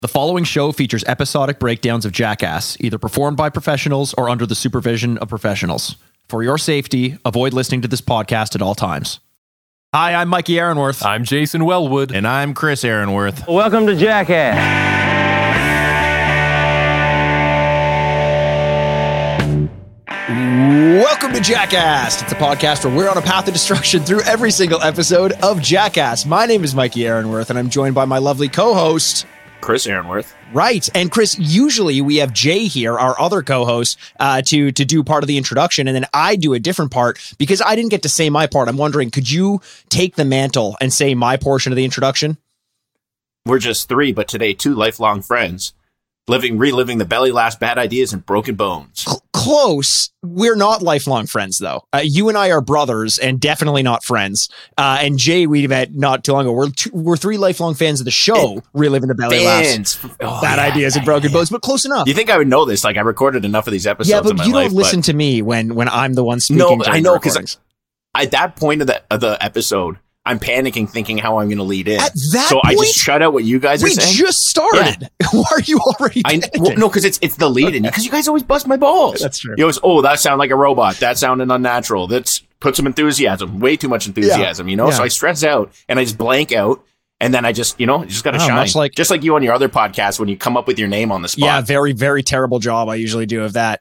The following show features episodic breakdowns of Jackass, either performed by professionals or under the supervision of professionals. For your safety, avoid listening to this podcast at all times. Hi, I'm Mikey Aaronworth. I'm Jason Wellwood. And I'm Chris Aaronworth. Welcome to Jackass. Welcome to Jackass. It's a podcast where we're on a path of destruction through every single episode of Jackass. My name is Mikey Aaronworth, and I'm joined by my lovely co-host, Chris Aaronworth. Right. And Chris, usually we have Jay here, our other co-host, to do part of the introduction. And then I do a different part because I didn't get to say my part. I'm wondering, could you take the mantle and say my portion of the introduction? We're just three, but today, two lifelong friends. Reliving the belly last bad ideas and broken bones. Close. We're not lifelong friends, though. You and I are brothers and definitely not friends. And Jay, we met not too long ago. We're three lifelong fans of the show, reliving the belly last bad ideas and broken bones, but close enough. You think I would know this? Like, I recorded enough of these episodes. Yeah, but you don't listen to me when I'm the one speaking. No, but I know, because at that point of the episode, I'm panicking, thinking how I'm going to lead in. At that point, I just shut out what you guys are saying. We just started. Yeah. Why are you already panicking? No, because it's the lead in. Because you guys always bust my balls. That's true. You always, that sounded like a robot. That sounded unnatural. That put some enthusiasm. Way too much enthusiasm, yeah. You know? Yeah. So I stress out and I just blank out. And then I just, just got to shine. Much like, just like you on your other podcast when you come up with your name on the spot. Yeah, very, very terrible job I usually do of that.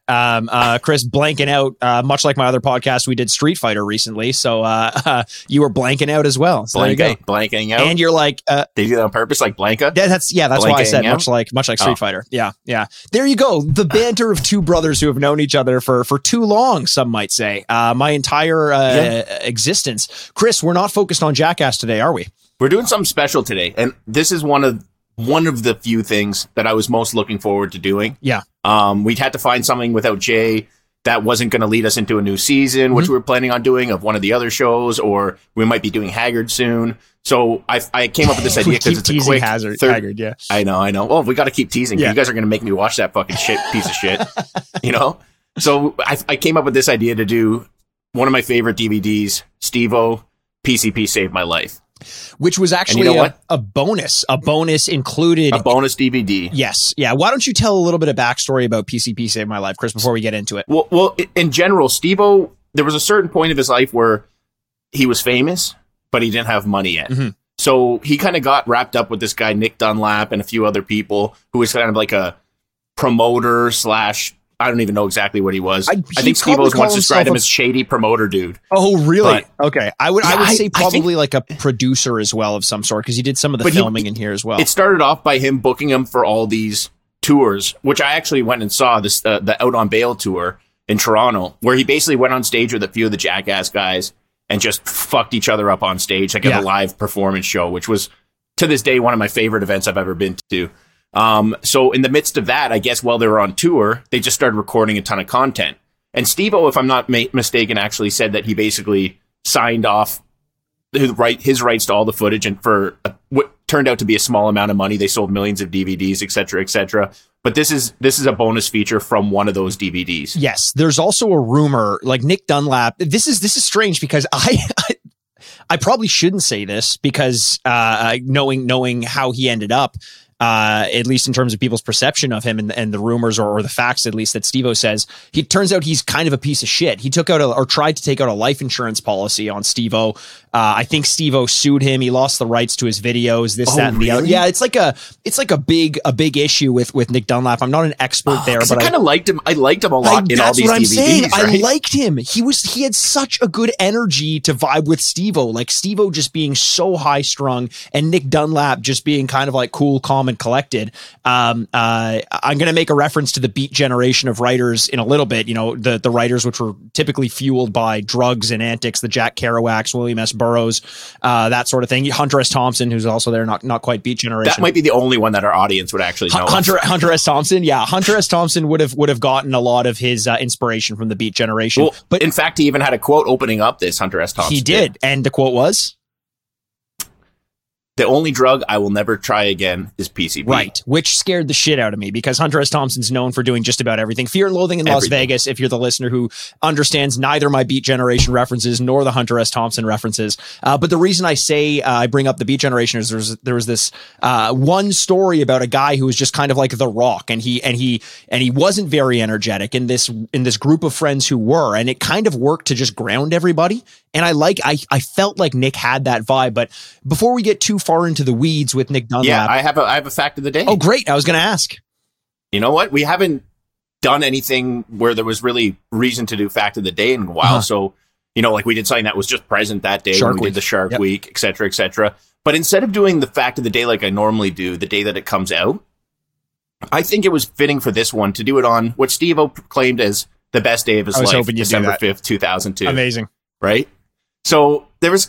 Chris, blanking out, much like my other podcast, we did Street Fighter recently. So you were blanking out as well. So blanking out. And you're like... they do that on purpose, like Blanca? That's why I said much like Street Fighter. Yeah, yeah. There you go. The banter of two brothers who have known each other for too long, some might say. My entire existence. Chris, we're not focused on Jackass today, are we? We're doing something special today, and this is one of the few things that I was most looking forward to doing. Yeah. We'd had to find something without Jay that wasn't going to lead us into a new season, which we were planning on doing of one of the other shows, or we might be doing Haggard soon. So I came up with this idea because it's a quick Haggard, yeah. I know. Well, we got to keep teasing. Yeah. You guys are going to make me watch that fucking piece of shit, you know? So I came up with this idea to do one of my favorite DVDs, Steve-O, PCP Saved My Life. Which was actually a bonus DVD. Yes. Yeah. Why don't you tell a little bit of backstory about PCP Saved My Life, Chris, before we get into it? Well, in general, Steve-O, there was a certain point of his life where he was famous, but he didn't have money yet. Mm-hmm. So he kind of got wrapped up with this guy, Nick Dunlap, and a few other people who was kind of like a promoter slash... I don't even know exactly what he was. I think Steve-O once described him as shady promoter dude. Oh, really? But, okay. I would say probably like a producer as well of some sort, because he did some of the filming in here as well. It started off by him booking him for all these tours, which I actually went and saw this the Out on Bail tour in Toronto, where he basically went on stage with a few of the Jackass guys and just fucked each other up on stage, like at a live performance show, which was, to this day, one of my favorite events I've ever been to. So in the midst of that, I guess while they were on tour, they just started recording a ton of content. And Steve-O, if I'm not mistaken, actually said that he basically signed off his rights to all the footage, and for what turned out to be a small amount of money, they sold millions of DVDs, et cetera, et cetera. But this is a bonus feature from one of those DVDs. Yes, there's also a rumor, like Nick Dunlap. This is strange because I probably shouldn't say this because knowing how he ended up. At least in terms of people's perception of him and the rumors or the facts, at least that Steve-O says, it turns out he's kind of a piece of shit. He tried to take out a life insurance policy on Steve-O. I think Steve-O sued him. He lost the rights to his videos, this, that, and the other. Yeah, it's like a big issue with Nick Dunlap. I'm not an expert there, but I kind of liked him. I liked him a lot in all these DVDs. Right? I liked him. He had such a good energy to vibe with Steve-O. Like Steve-O just being so high strung, and Nick Dunlap just being kind of like cool, calm, and collected. I'm going to make a reference to the Beat generation of writers in a little bit, the writers which were typically fueled by drugs and antics, the Jack Kerouacs, William S. Burroughs, that sort of thing. Hunter S. Thompson, who's also there, not quite Beat generation. That might be the only one that our audience would actually know. Hunter S. Thompson, yeah. Hunter S. Thompson would have gotten a lot of his inspiration from the Beat generation. Well, but in fact, he even had a quote opening up this Hunter S. Thompson. He did. And the quote was? The only drug I will never try again is PCP. Right, which scared the shit out of me because Hunter S. Thompson's known for doing just about everything. Fear and Loathing in Las Vegas, if you're the listener who understands neither my Beat Generation references nor the Hunter S. Thompson references. But the reason I say I bring up the Beat Generation is there was this one story about a guy who was just kind of like The Rock, and he wasn't very energetic in this group of friends who were, and it kind of worked to just ground everybody. And I felt like Nick had that vibe. But before we get too far into the weeds with Nick Dunlap. Yeah, I have a fact of the day. Oh, great. I was going to ask. You know what? We haven't done anything where there was really reason to do fact of the day in a while. Uh-huh. So, you know, like we did something that was just present that day. Shark when we Week. Did the Shark yep. Week, et cetera, et cetera. But instead of doing the fact of the day like I normally do, the day that it comes out, I think it was fitting for this one to do it on what Steve-O proclaimed as the best day of his life, December 5th, 2002. Amazing. Right? So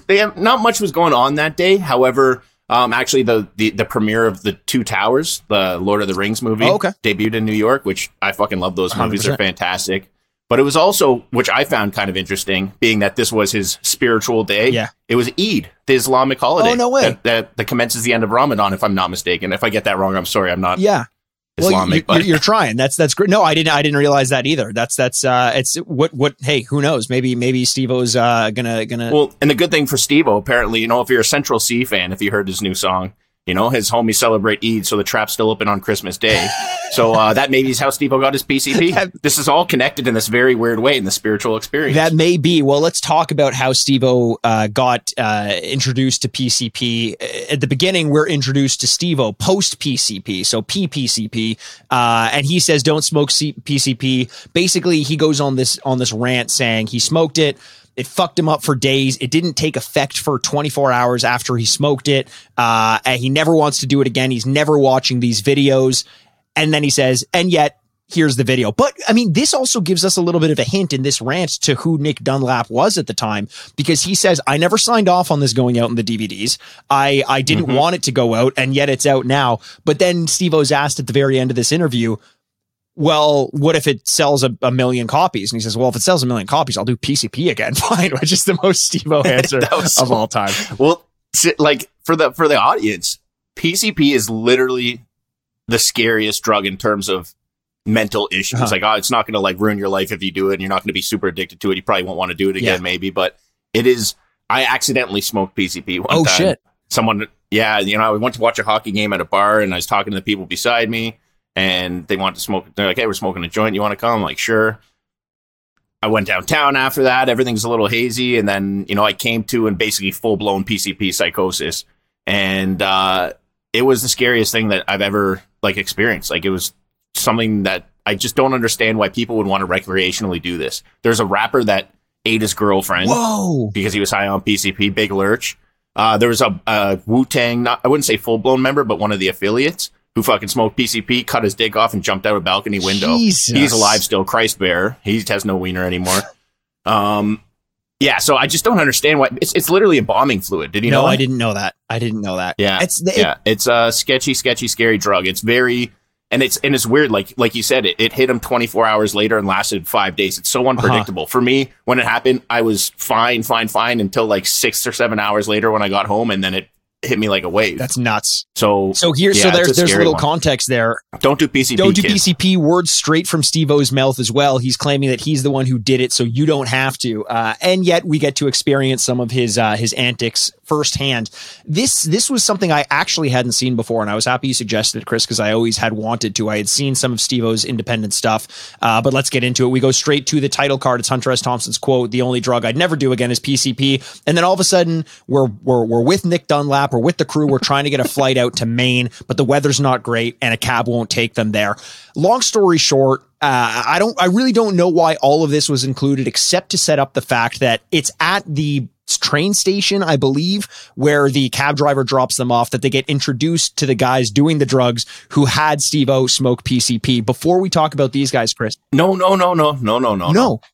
not much was going on that day. However, actually the premiere of the Two Towers, the Lord of the Rings movie, debuted in New York, which I fucking love those movies. 100%. They're fantastic. But it was also, which I found kind of interesting, being that this was his spiritual day. Yeah. It was Eid, the Islamic holiday. Oh, no way. That commences the end of Ramadan, if I'm not mistaken. If I get that wrong, I'm sorry. I'm not. Yeah. Islamic, well, you're trying. That's great. No, I didn't realize that either. That's it's what. Hey, who knows? Maybe Steve-O's gonna. Well, and the good thing for Steve-O, apparently, you know, if you're a Central Cee fan, if you heard his new song, you know, his homies celebrate Eid, so the trap's still open on Christmas Day. So that maybe is how Steve-O got his PCP. This is all connected in this very weird way in the spiritual experience. That may be. Well, let's talk about how Steve-O got introduced to PCP. At the beginning, we're introduced to Steve-O post-PCP, so PPCP. And he says, don't smoke PCP. Basically, he goes on this rant saying he smoked it. It fucked him up for days. It didn't take effect for 24 hours after he smoked it. And he never wants to do it again. He's never watching these videos. And then he says, and yet here's the video. But I mean, this also gives us a little bit of a hint in this rant to who Nick Dunlap was at the time, because he says, I never signed off on this going out in the DVDs. I didn't want it to go out, and yet it's out now. But then Steve-O's asked at the very end of this interview, well, what if it sells a million copies? And he says, well, if it sells a million copies, I'll do PCP again. Fine. Which is the most Steve-O answer of all time. Well, like for the audience, PCP is literally the scariest drug in terms of mental issues. It's like, oh, it's not going to like ruin your life if you do it, and you're not going to be super addicted to it. You probably won't want to do it again, maybe, but it is. I accidentally smoked PCP one time. Oh, shit. Someone, you know, I went to watch a hockey game at a bar, and I was talking to the people beside me, and they wanted to smoke. They're like, hey, we're smoking a joint. You want to come? I'm like, sure. I went downtown after that. Everything's a little hazy. And then, you know, I came to and basically full-blown PCP psychosis. And it was the scariest thing that I've ever like experienced. Like, it was something that I just don't understand why people would want to recreationally do this. There's a rapper that ate his girlfriend because he was high on PCP, Big Lurch. There was a Wu-Tang, I wouldn't say full-blown member, but one of the affiliates who fucking smoked PCP, cut his dick off, and jumped out a balcony window. Jesus. He's alive still, Christ bearer. He has no wiener anymore. Yeah, so I just don't understand why it's literally a bombing fluid. Did you know? No, I didn't know that. Yeah, it's a sketchy, scary drug. It's very, and it's weird. Like you said, it hit him 24 hours later and lasted 5 days. It's so unpredictable. For me, when it happened, I was fine until like 6 or 7 hours later when I got home, and then it hit me like a wave. That's nuts. So there's a little context there. Don't do PCP. Don't do PCP. Words straight from Steve-O's mouth as well. He's claiming that he's the one who did it, so you don't have to. And yet we get to experience some of his antics firsthand. This was something I actually hadn't seen before, and I was happy you suggested it, Chris, because I always had wanted to. I had seen some of Steve-O's independent stuff, but let's get into it. We go straight to the title card. It's Hunter S. Thompson's quote, "The only drug I'd never do again is PCP." And then all of a sudden, we're with Nick Dunlap, we're with the crew, we're trying to get a flight out to Maine, but the weather's not great, and a cab won't take them there. Long story short, I really don't know why all of this was included, except to set up the fact that it's at the train station, I believe, where the cab driver drops them off, that they get introduced to the guys doing the drugs who had Steve-O smoke PCP. Before we talk about these guys, Chris. No.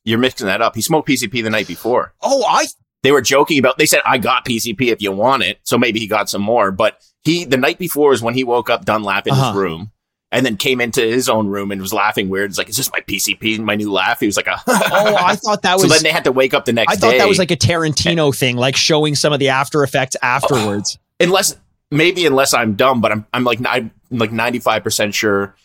You're mixing that up. He smoked PCP the night before. They were joking about, they said, I got PCP if you want it. So maybe he got some more, but the night before is when he woke up Dunlap in his room, and then came into his own room and was laughing weird. It's like, is this my PCP, my new laugh? He was like, I thought that was... So then they had to wake up the next day. I thought that was like a Tarantino thing, like showing some of the after effects afterwards. Unless... maybe unless I'm dumb, but I'm like 95% sure.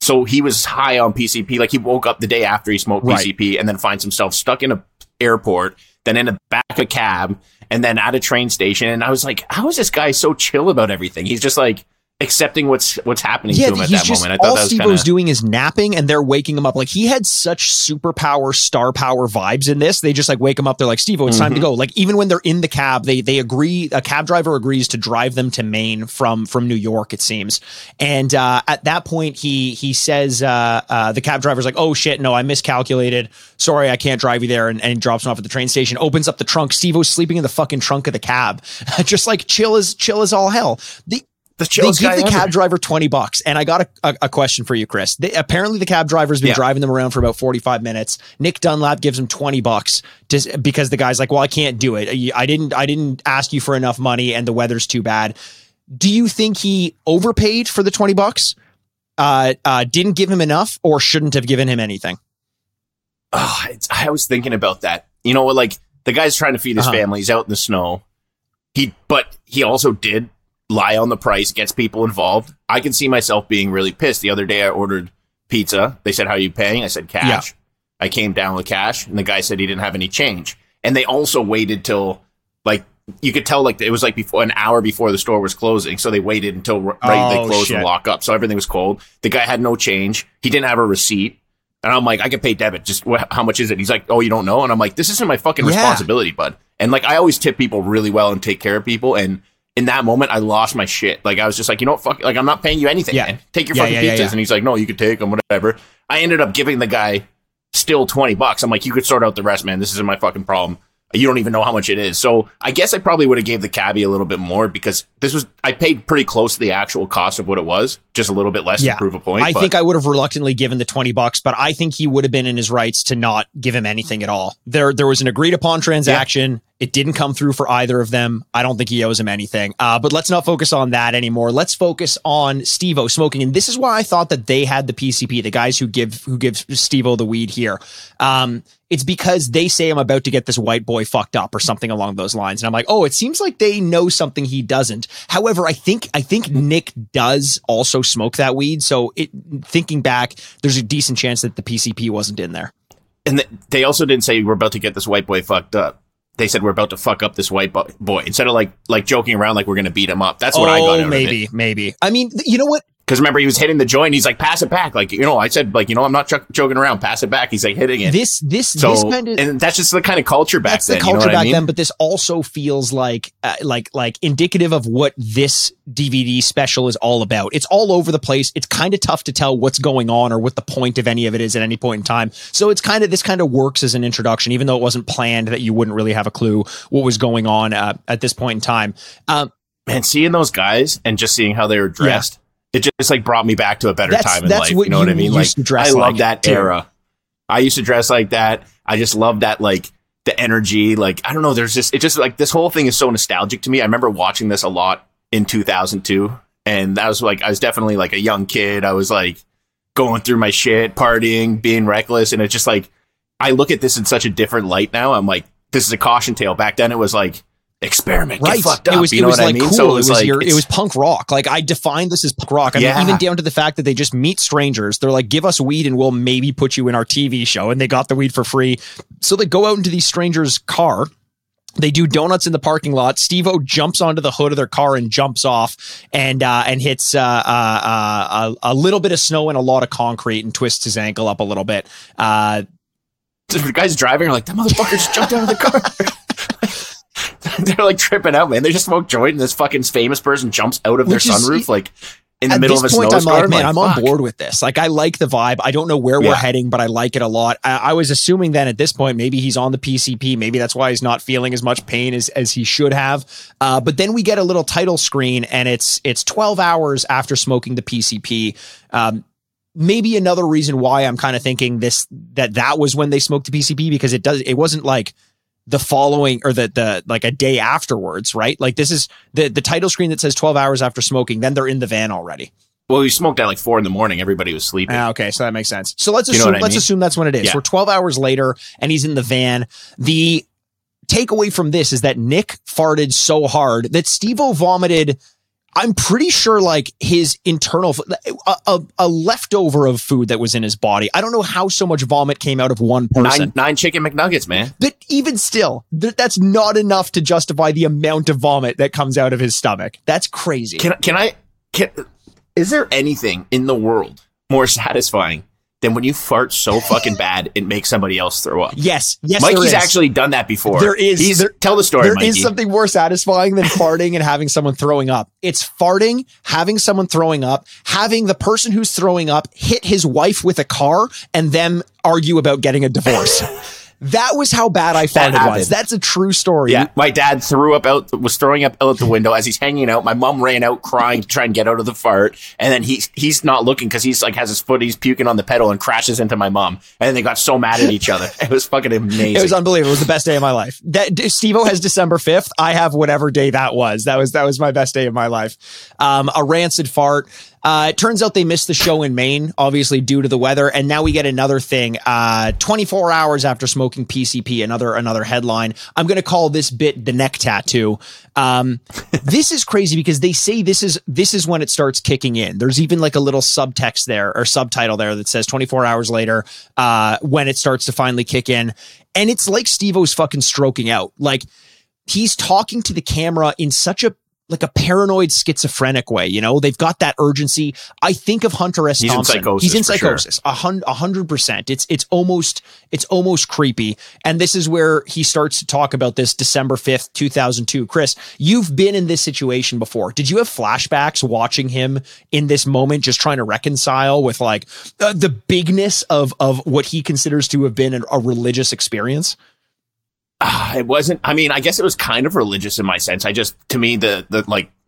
So he was high on PCP. Like, he woke up the day after he smoked PCP, and then finds himself stuck in an airport, then in the back of a cab, and then at a train station. And I was like, how is this guy so chill about everything? He's just like accepting what's happening to him at that moment. I thought all that was Steve-O's doing is napping, and they're waking him up. Like, he had such superpower, star power vibes in this. They just like wake him up. They're like, Steve-O, it's time to go. Like, even when they're in the cab, they agree. A cab driver agrees to drive them to Maine from New York, it seems. And at that point, he says, the cab driver's like, oh shit, no, I miscalculated. Sorry, I can't drive you there. And drops him off at the train station. Opens up the trunk. Steve-O's sleeping in the fucking trunk of the cab, just like chill as all hell. They give the cab driver $20, and I got a question for you, Chris. Apparently, the cab driver's been driving them around for about 45 minutes. Nick Dunlap gives him $20 because the guy's like, "Well, I can't do it. I didn't ask you for enough money, and the weather's too bad." Do you think he overpaid for the $20? Didn't give him enough, or shouldn't have given him anything? Oh, I was thinking about that. You know, like, the guy's trying to feed his family. He's out in the snow. But he also did lie on the price, gets people involved. I can see myself being really pissed. The other day I ordered pizza. They said, how are you paying? I said, cash. I came down with cash, and the guy said he didn't have any change. And they also waited till, like, you could tell, like, it was like before an hour before the store was closing. So they waited until they closed and lock up. So everything was cold. The guy had no change. He didn't have a receipt. And I'm like, I could pay debit. Just how much is it? He's like, oh, you don't know? And I'm like, this isn't my fucking responsibility, bud. And like, I always tip people really well and take care of people. And in that moment, I lost my shit. Like, I was just like, you know what, fuck, like, I'm not paying you anything, man. Take your fucking pizzas. And he's like, no, you could take them, whatever. I ended up giving the guy still $20. I'm like, you could sort out the rest, man. This isn't my fucking problem. You don't even know how much it is. So I guess I probably would have gave the cabbie a little bit more, because I paid pretty close to the actual cost of what it was, just a little bit less to prove a point. I think I would have reluctantly given the $20, but I think he would have been in his rights to not give him anything at all. There was an agreed upon transaction. It didn't come through for either of them. I don't think he owes him anything. But let's not focus on that anymore. Let's focus on Steve-O smoking. And this is why I thought that they had the PCP, the guys who give Steve-O the weed here. It's because they say, I'm about to get this white boy fucked up or something along those lines. And I'm like, oh, it seems like they know something he doesn't. However, I think Nick does also smoke that weed. So thinking back, there's a decent chance that the PCP wasn't in there. And they also didn't say, we're about to get this white boy fucked up. They said, we're about to fuck up this white boy, instead of like joking around, like, we're going to beat him up. That's what I got out of it. Maybe. I mean, you know what? Because remember, he was hitting the joint. He's like, pass it back. Like, you know, I said, like, you know, I'm not joking around. Pass it back. He's like hitting it. This kind of, and that's just the kind of culture back then. That's the culture back then. But this also feels like indicative of what this DVD special is all about. It's all over the place. It's kind of tough to tell what's going on or what the point of any of it is at any point in time. So it's this kind of works as an introduction, even though it wasn't planned, that you wouldn't really have a clue what was going on at this point in time. Man, seeing those guys and just seeing how they were dressed. Yeah. It just like brought me back to a better time in life. You know what I mean? Like, I love that era. I used to dress like that. I just love that, like, the energy. Like, I don't know. There's just, it just like, this whole thing is so nostalgic to me. I remember watching this a lot in 2002, and that was like, I was definitely like a young kid. I was like going through my shit, partying, being reckless. And it's just like, I look at this in such a different light now. I'm like, this is a caution tale. Back then it was like, experiment, right? Get fucked up. It was punk rock. Like, I defined this as punk rock. I mean, even down to the fact that they just meet strangers. They're like, give us weed and we'll maybe put you in our TV show. And they got the weed for free. So they go out into these strangers' car. They do donuts in the parking lot. Steve-O jumps onto the hood of their car and jumps off and hits a little bit of snow and a lot of concrete and twists his ankle up a little bit. The guys driving are like, that motherfucker just jumped out of the car. They're like tripping out, man. They just smoke joint, and this fucking famous person jumps out of their sunroof, like in the middle of a snowstorm. I'm like, man, I'm on board with this. Like, I like the vibe. I don't know where we're heading, but I like it a lot. I was assuming then at this point, maybe he's on the PCP. Maybe that's why he's not feeling as much pain as he should have. But then we get a little title screen, and it's 12 hours after smoking the PCP. Maybe another reason why I'm kind of thinking that was when they smoked the PCP, because it wasn't like the following or the like a day afterwards, right? Like, this is the title screen that says 12 hours after smoking. Then they're in the van already. Well, we smoked at like 4 a.m. Everybody was sleeping. Okay. So that makes sense. So let's assume that's when it is. Yeah. We're 12 hours later and he's in the van. The takeaway from this is that Nick farted so hard that Steve-O vomited I'm pretty sure like his internal, a leftover of food that was in his body. I don't know how so much vomit came out of one person. Nine chicken McNuggets, man. But even still, that's not enough to justify the amount of vomit that comes out of his stomach. That's crazy. Is there anything in the world more satisfying than when you fart so fucking bad it makes somebody else throw up? Yes, Mikey's actually done that before. Tell the story, Mikey. There is something more satisfying than farting and having someone throwing up. It's farting, having someone throwing up, having the person who's throwing up hit his wife with a car and them argue about getting a divorce. That was how bad I farted was. That's a true story. Yeah, my dad was throwing up out the window as he's hanging out. My mom ran out crying to try and get out of the fart. And then he's not looking because he's like has his foot. He's puking on the pedal and crashes into my mom. And then they got so mad at each other. It was fucking amazing. It was unbelievable. It was the best day of my life. Steve-O has December 5th. I have whatever day that was. That was my best day of my life. A rancid fart. It turns out they missed the show in Maine, obviously due to the weather. And now we get another thing, 24 hours after smoking PCP, another headline. I'm going to call this bit the neck tattoo. This is crazy because they say this is when it starts kicking in. There's even like a little subtext there or subtitle there that says 24 hours later, when it starts to finally kick in. And it's like Steve-O's fucking stroking out. Like he's talking to the camera in such a paranoid schizophrenic way. You know, they've got that urgency. I think of Hunter S. Thompson. He's in psychosis. 100%. It's almost creepy. And this is where he starts to talk about this December 5th, 2002. Chris, you've been in this situation before. Did you have flashbacks watching him in this moment, just trying to reconcile with like the bigness of what he considers to have been a religious experience? It wasn't. I mean, I guess it was kind of religious in my sense. To me,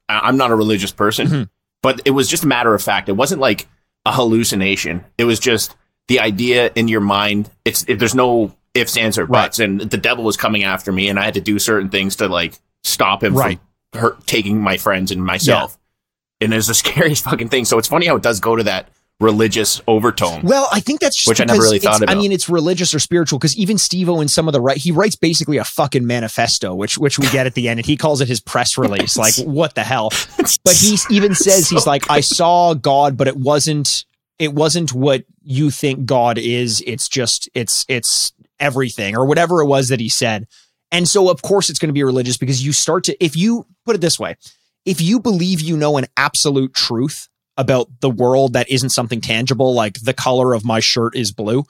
I'm not a religious person, mm-hmm. but it was just a matter of fact. It wasn't like a hallucination. It was just the idea in your mind. There's no ifs, ands, or buts, right. And the devil was coming after me, and I had to do certain things to like stop him right. from taking my friends and myself. Yeah. And it was the scariest fucking thing. So it's funny how it does go to that religious overtone. Well, I think that's just which I never really thought about. I mean, it's religious or spiritual because even Steve-O and some of the he writes basically a fucking manifesto, which we get at the end, and he calls it his press release. Like, what the hell? But he even says he's like, I saw God, but it wasn't what you think God is. It's just it's everything or whatever it was that he said. And so of course it's going to be religious because you start to if you put it this way, if you believe you know an absolute truth about the world that isn't something tangible, like the color of my shirt is blue.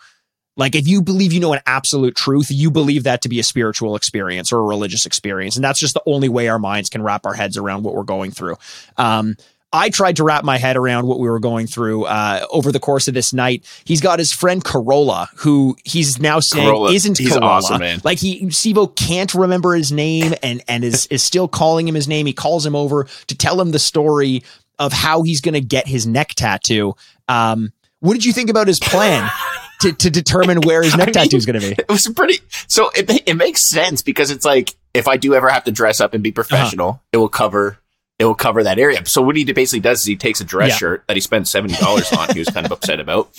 Like if you believe you know an absolute truth, you believe that to be a spiritual experience or a religious experience. And that's just the only way our minds can wrap our heads around what we're going through. I tried to wrap my head around what we were going through over the course of this night. He's got his friend Carolla, who he's now saying he's Carolla. Awesome, man. Like Steve-O can't remember his name and is still calling him his name. He calls him over to tell him the story of how he's going to get his neck tattoo. What did you think about his plan to determine where his neck tattoo is going to be? It was it makes sense because it's like, if I do ever have to dress up and be professional, it will cover that area. So what he basically does is he takes a dress shirt that he spent $70 on, he was kind of upset about,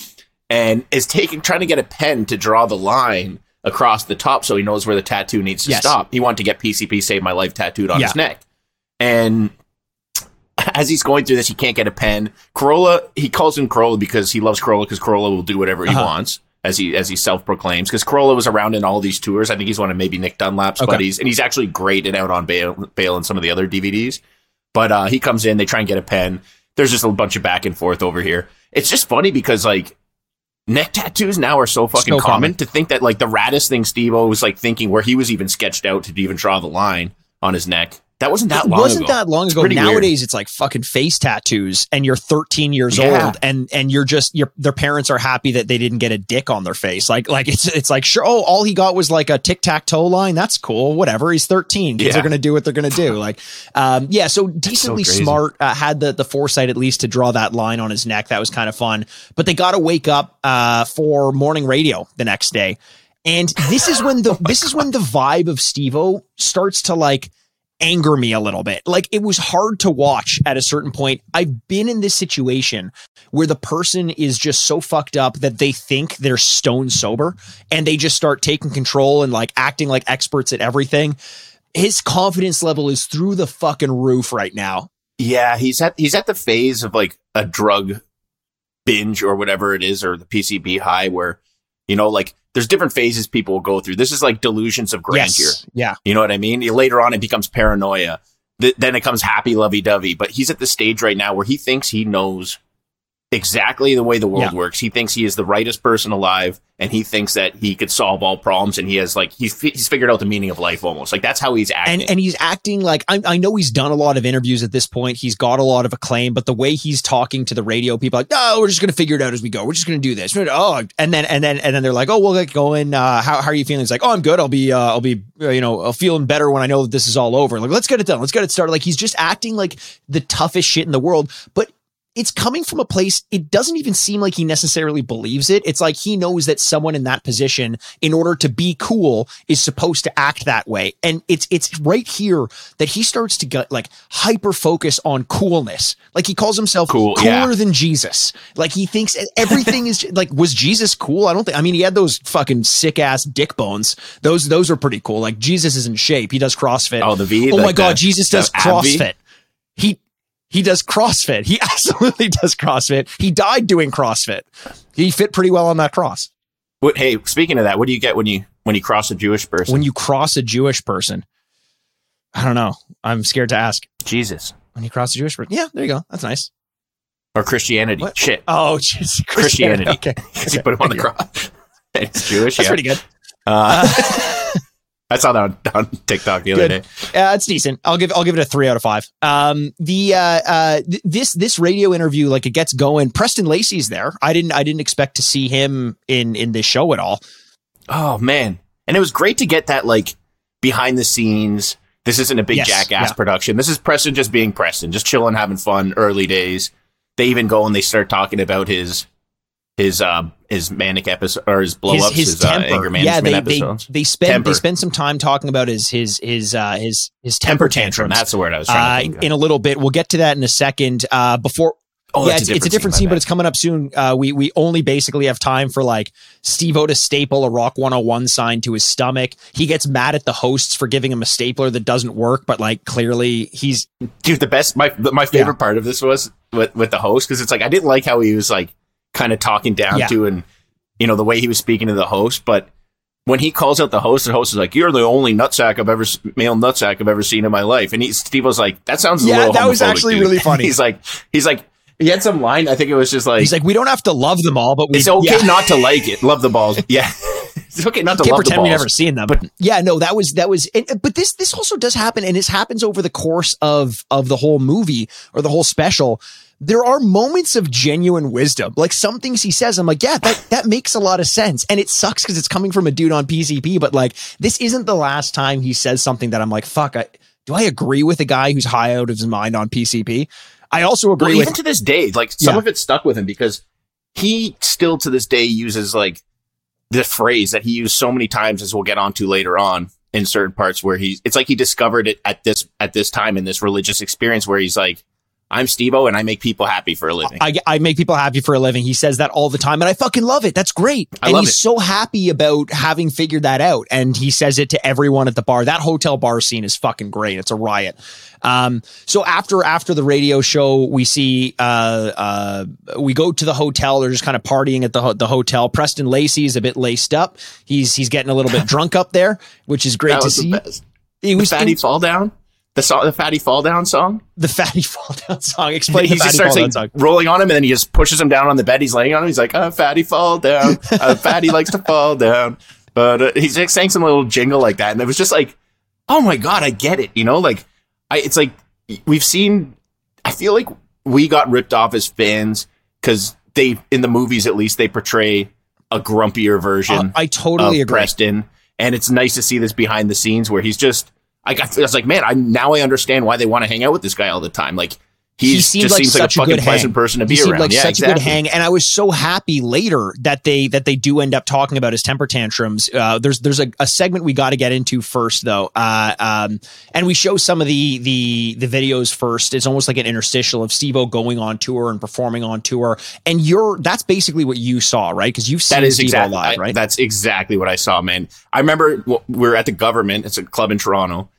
and is trying to get a pen to draw the line across the top so he knows where the tattoo needs to stop. He wanted to get PCP Save My Life tattooed on his neck. And as he's going through this, he can't get a pen. Carolla, he calls him Carolla because he loves Carolla because Carolla will do whatever he wants, as he self-proclaims. Because Carolla was around in all these tours. I think he's one of maybe Nick Dunlap's buddies. And he's actually great in Out on Bail and some of the other DVDs. But he comes in, they try and get a pen. There's just a bunch of back and forth over here. It's just funny because, like, neck tattoos now are so fucking common. To think that, like, the raddest thing Steve-O was, like, thinking where he was even sketched out to even draw the line on his neck. That wasn't that long ago. Nowadays, weird. It's like fucking face tattoos, and you're 13 years old, and you're just their parents are happy that they didn't get a dick on their face. Like it's like sure. Oh, all he got was like a tic tac toe line. That's cool. Whatever. He's 13. Kids are gonna do what they're gonna do. Like, So decently smart. Had the foresight at least to draw that line on his neck. That was kind of fun. But they got to wake up for morning radio the next day, and this is when the vibe of Steve-O starts to like anger me a little bit. Like it was hard to watch at a certain point. I've been in this situation where the person is just so fucked up that they think they're stone sober and they just start taking control and like acting like experts at everything. His confidence level is through the fucking roof right now. Yeah, he's at the phase of like a drug binge or whatever it is, or the PCP high, where, you know, like there's different phases people will go through. This is like delusions of grandeur. Yes. Yeah. You know what I mean? Later on, it becomes paranoia. Then it comes happy lovey-dovey. But he's at the stage right now where he thinks he knows exactly the way the world works. He thinks he is the rightest person alive, and he thinks that he could solve all problems, and he has like he's figured out the meaning of life almost. Like, that's how he's acting. And he's acting like, I know he's done a lot of interviews at this point, he's got a lot of acclaim, but the way he's talking to the radio people, like, no, we're just gonna figure it out as we go, we're just gonna do this. Oh, and then they're like, oh, well, like, going, how are you feeling? It's like, oh, I'm good, I'll be you know, feeling better when I know that this is all over. Like, let's get it done, let's get it started. Like, he's just acting like the toughest shit in the world, but it's coming from a place, it doesn't even seem like he necessarily believes it. It's like he knows that someone in that position, in order to be cool, is supposed to act that way. And it's right here that he starts to get like hyper focus on coolness. Like, he calls himself cooler than Jesus. Like, he thinks everything is like, was Jesus cool? I don't think, I mean, he had those fucking sick ass dick bones. Those are pretty cool. Like, Jesus is in shape. He does CrossFit. Oh, the V. Oh like my God. Jesus does CrossFit. He does CrossFit. He absolutely does CrossFit. He died doing CrossFit. He fit pretty well on that cross. Hey, speaking of that, what do you get when you cross a Jewish person? When you cross a Jewish person, I don't know. I'm scared to ask. Jesus. When you cross a Jewish person. Yeah, there you go. That's nice. Or Christianity. What? Shit. Oh, Jesus. Christianity. Okay. You put him on the cross. It's Jewish. That's pretty good. I saw that on TikTok the other day. It's decent. I'll give it a 3 out of 5. This radio interview, like, it gets going. Preston Lacey's there. I didn't expect to see him in this show at all. Oh man. And it was great to get that, like, behind the scenes. This isn't a big Jackass production. This is Preston just being Preston, just chilling, having fun, early days. They even go and they start talking about his manic episode, or his blow ups, his anger management episodes. They spend some time talking about his temper tantrum. That's the word I was trying to think of. In a little bit. We'll get to that in a second. It's a different scene, but it's coming up soon. We only basically have time for, like, Steve-O to staple a Rock 101 sign to his stomach. He gets mad at the hosts for giving him a stapler that doesn't work, but, like, clearly he's the best. My favorite part of this was with the host, because it's like, I didn't like how he was, like, kind of talking down to, and, you know, the way he was speaking to the host. But when he calls out the host is like, "You're the only male nutsack I've ever seen in my life." And Steve was like, "That sounds a little." Yeah, that was actually really funny. He's like, he had some line. I think it was just like, he's like, "We don't have to love them all, but it's okay not to like it. Love the balls." Yeah. It's okay not to love the balls. Can't pretend we've never seen them. But yeah, no, that was. But this also does happen, and this happens over the course of the whole movie or the whole special. There are moments of genuine wisdom. Like, some things he says, I'm like, yeah, that makes a lot of sense. And it sucks because it's coming from a dude on PCP, but, like, this isn't the last time he says something that I'm like, fuck, do I agree with a guy who's high out of his mind on PCP? I also agree with... Even to this day, like, some of it stuck with him, because he still to this day uses, like, the phrase that he used so many times, as we'll get onto later on, in certain parts where it's like he discovered it at this time in this religious experience where he's like, "I'm Steve-O and I make people happy for a living." I make people happy for a living. He says that all the time, and I fucking love it. That's great. He's so happy about having figured that out. And he says it to everyone at the bar. That hotel bar scene is fucking great. It's a riot. So after the radio show, we see, we go to the hotel. They're just kind of partying at the hotel. Preston Lacey is a bit laced up. He's getting a little bit drunk up there, which is great to see. Fatty Fall Down. The Fatty Fall Down song? The Fatty Fall Down song. Explain the Fatty Fall Down song. Rolling on him, and then he just pushes him down on the bed. He's laying on him. He's like, "Oh, Fatty Fall Down. Fatty likes to fall down." But he's like saying some little jingle like that. And it was just like, oh my God, I get it. You know, like, it's like we've seen, I feel like we got ripped off as fans because they, in the movies at least, they portray a grumpier version of Preston. And it's nice to see this behind the scenes where he's just, I was like, man, now I understand why they want to hang out with this guy all the time. Like, he just seems like a fucking pleasant person to be around. Like, such a good hang. And I was so happy later that they do end up talking about his temper tantrums. There's a segment we got to get into first though. And we show some of the videos first. It's almost like an interstitial of Steve-O going on tour and performing on tour. And that's basically what you saw, right? Cause you've seen Steve-O live, right? That's exactly what I saw, man. I remember we were at the Government. It's a club in Toronto.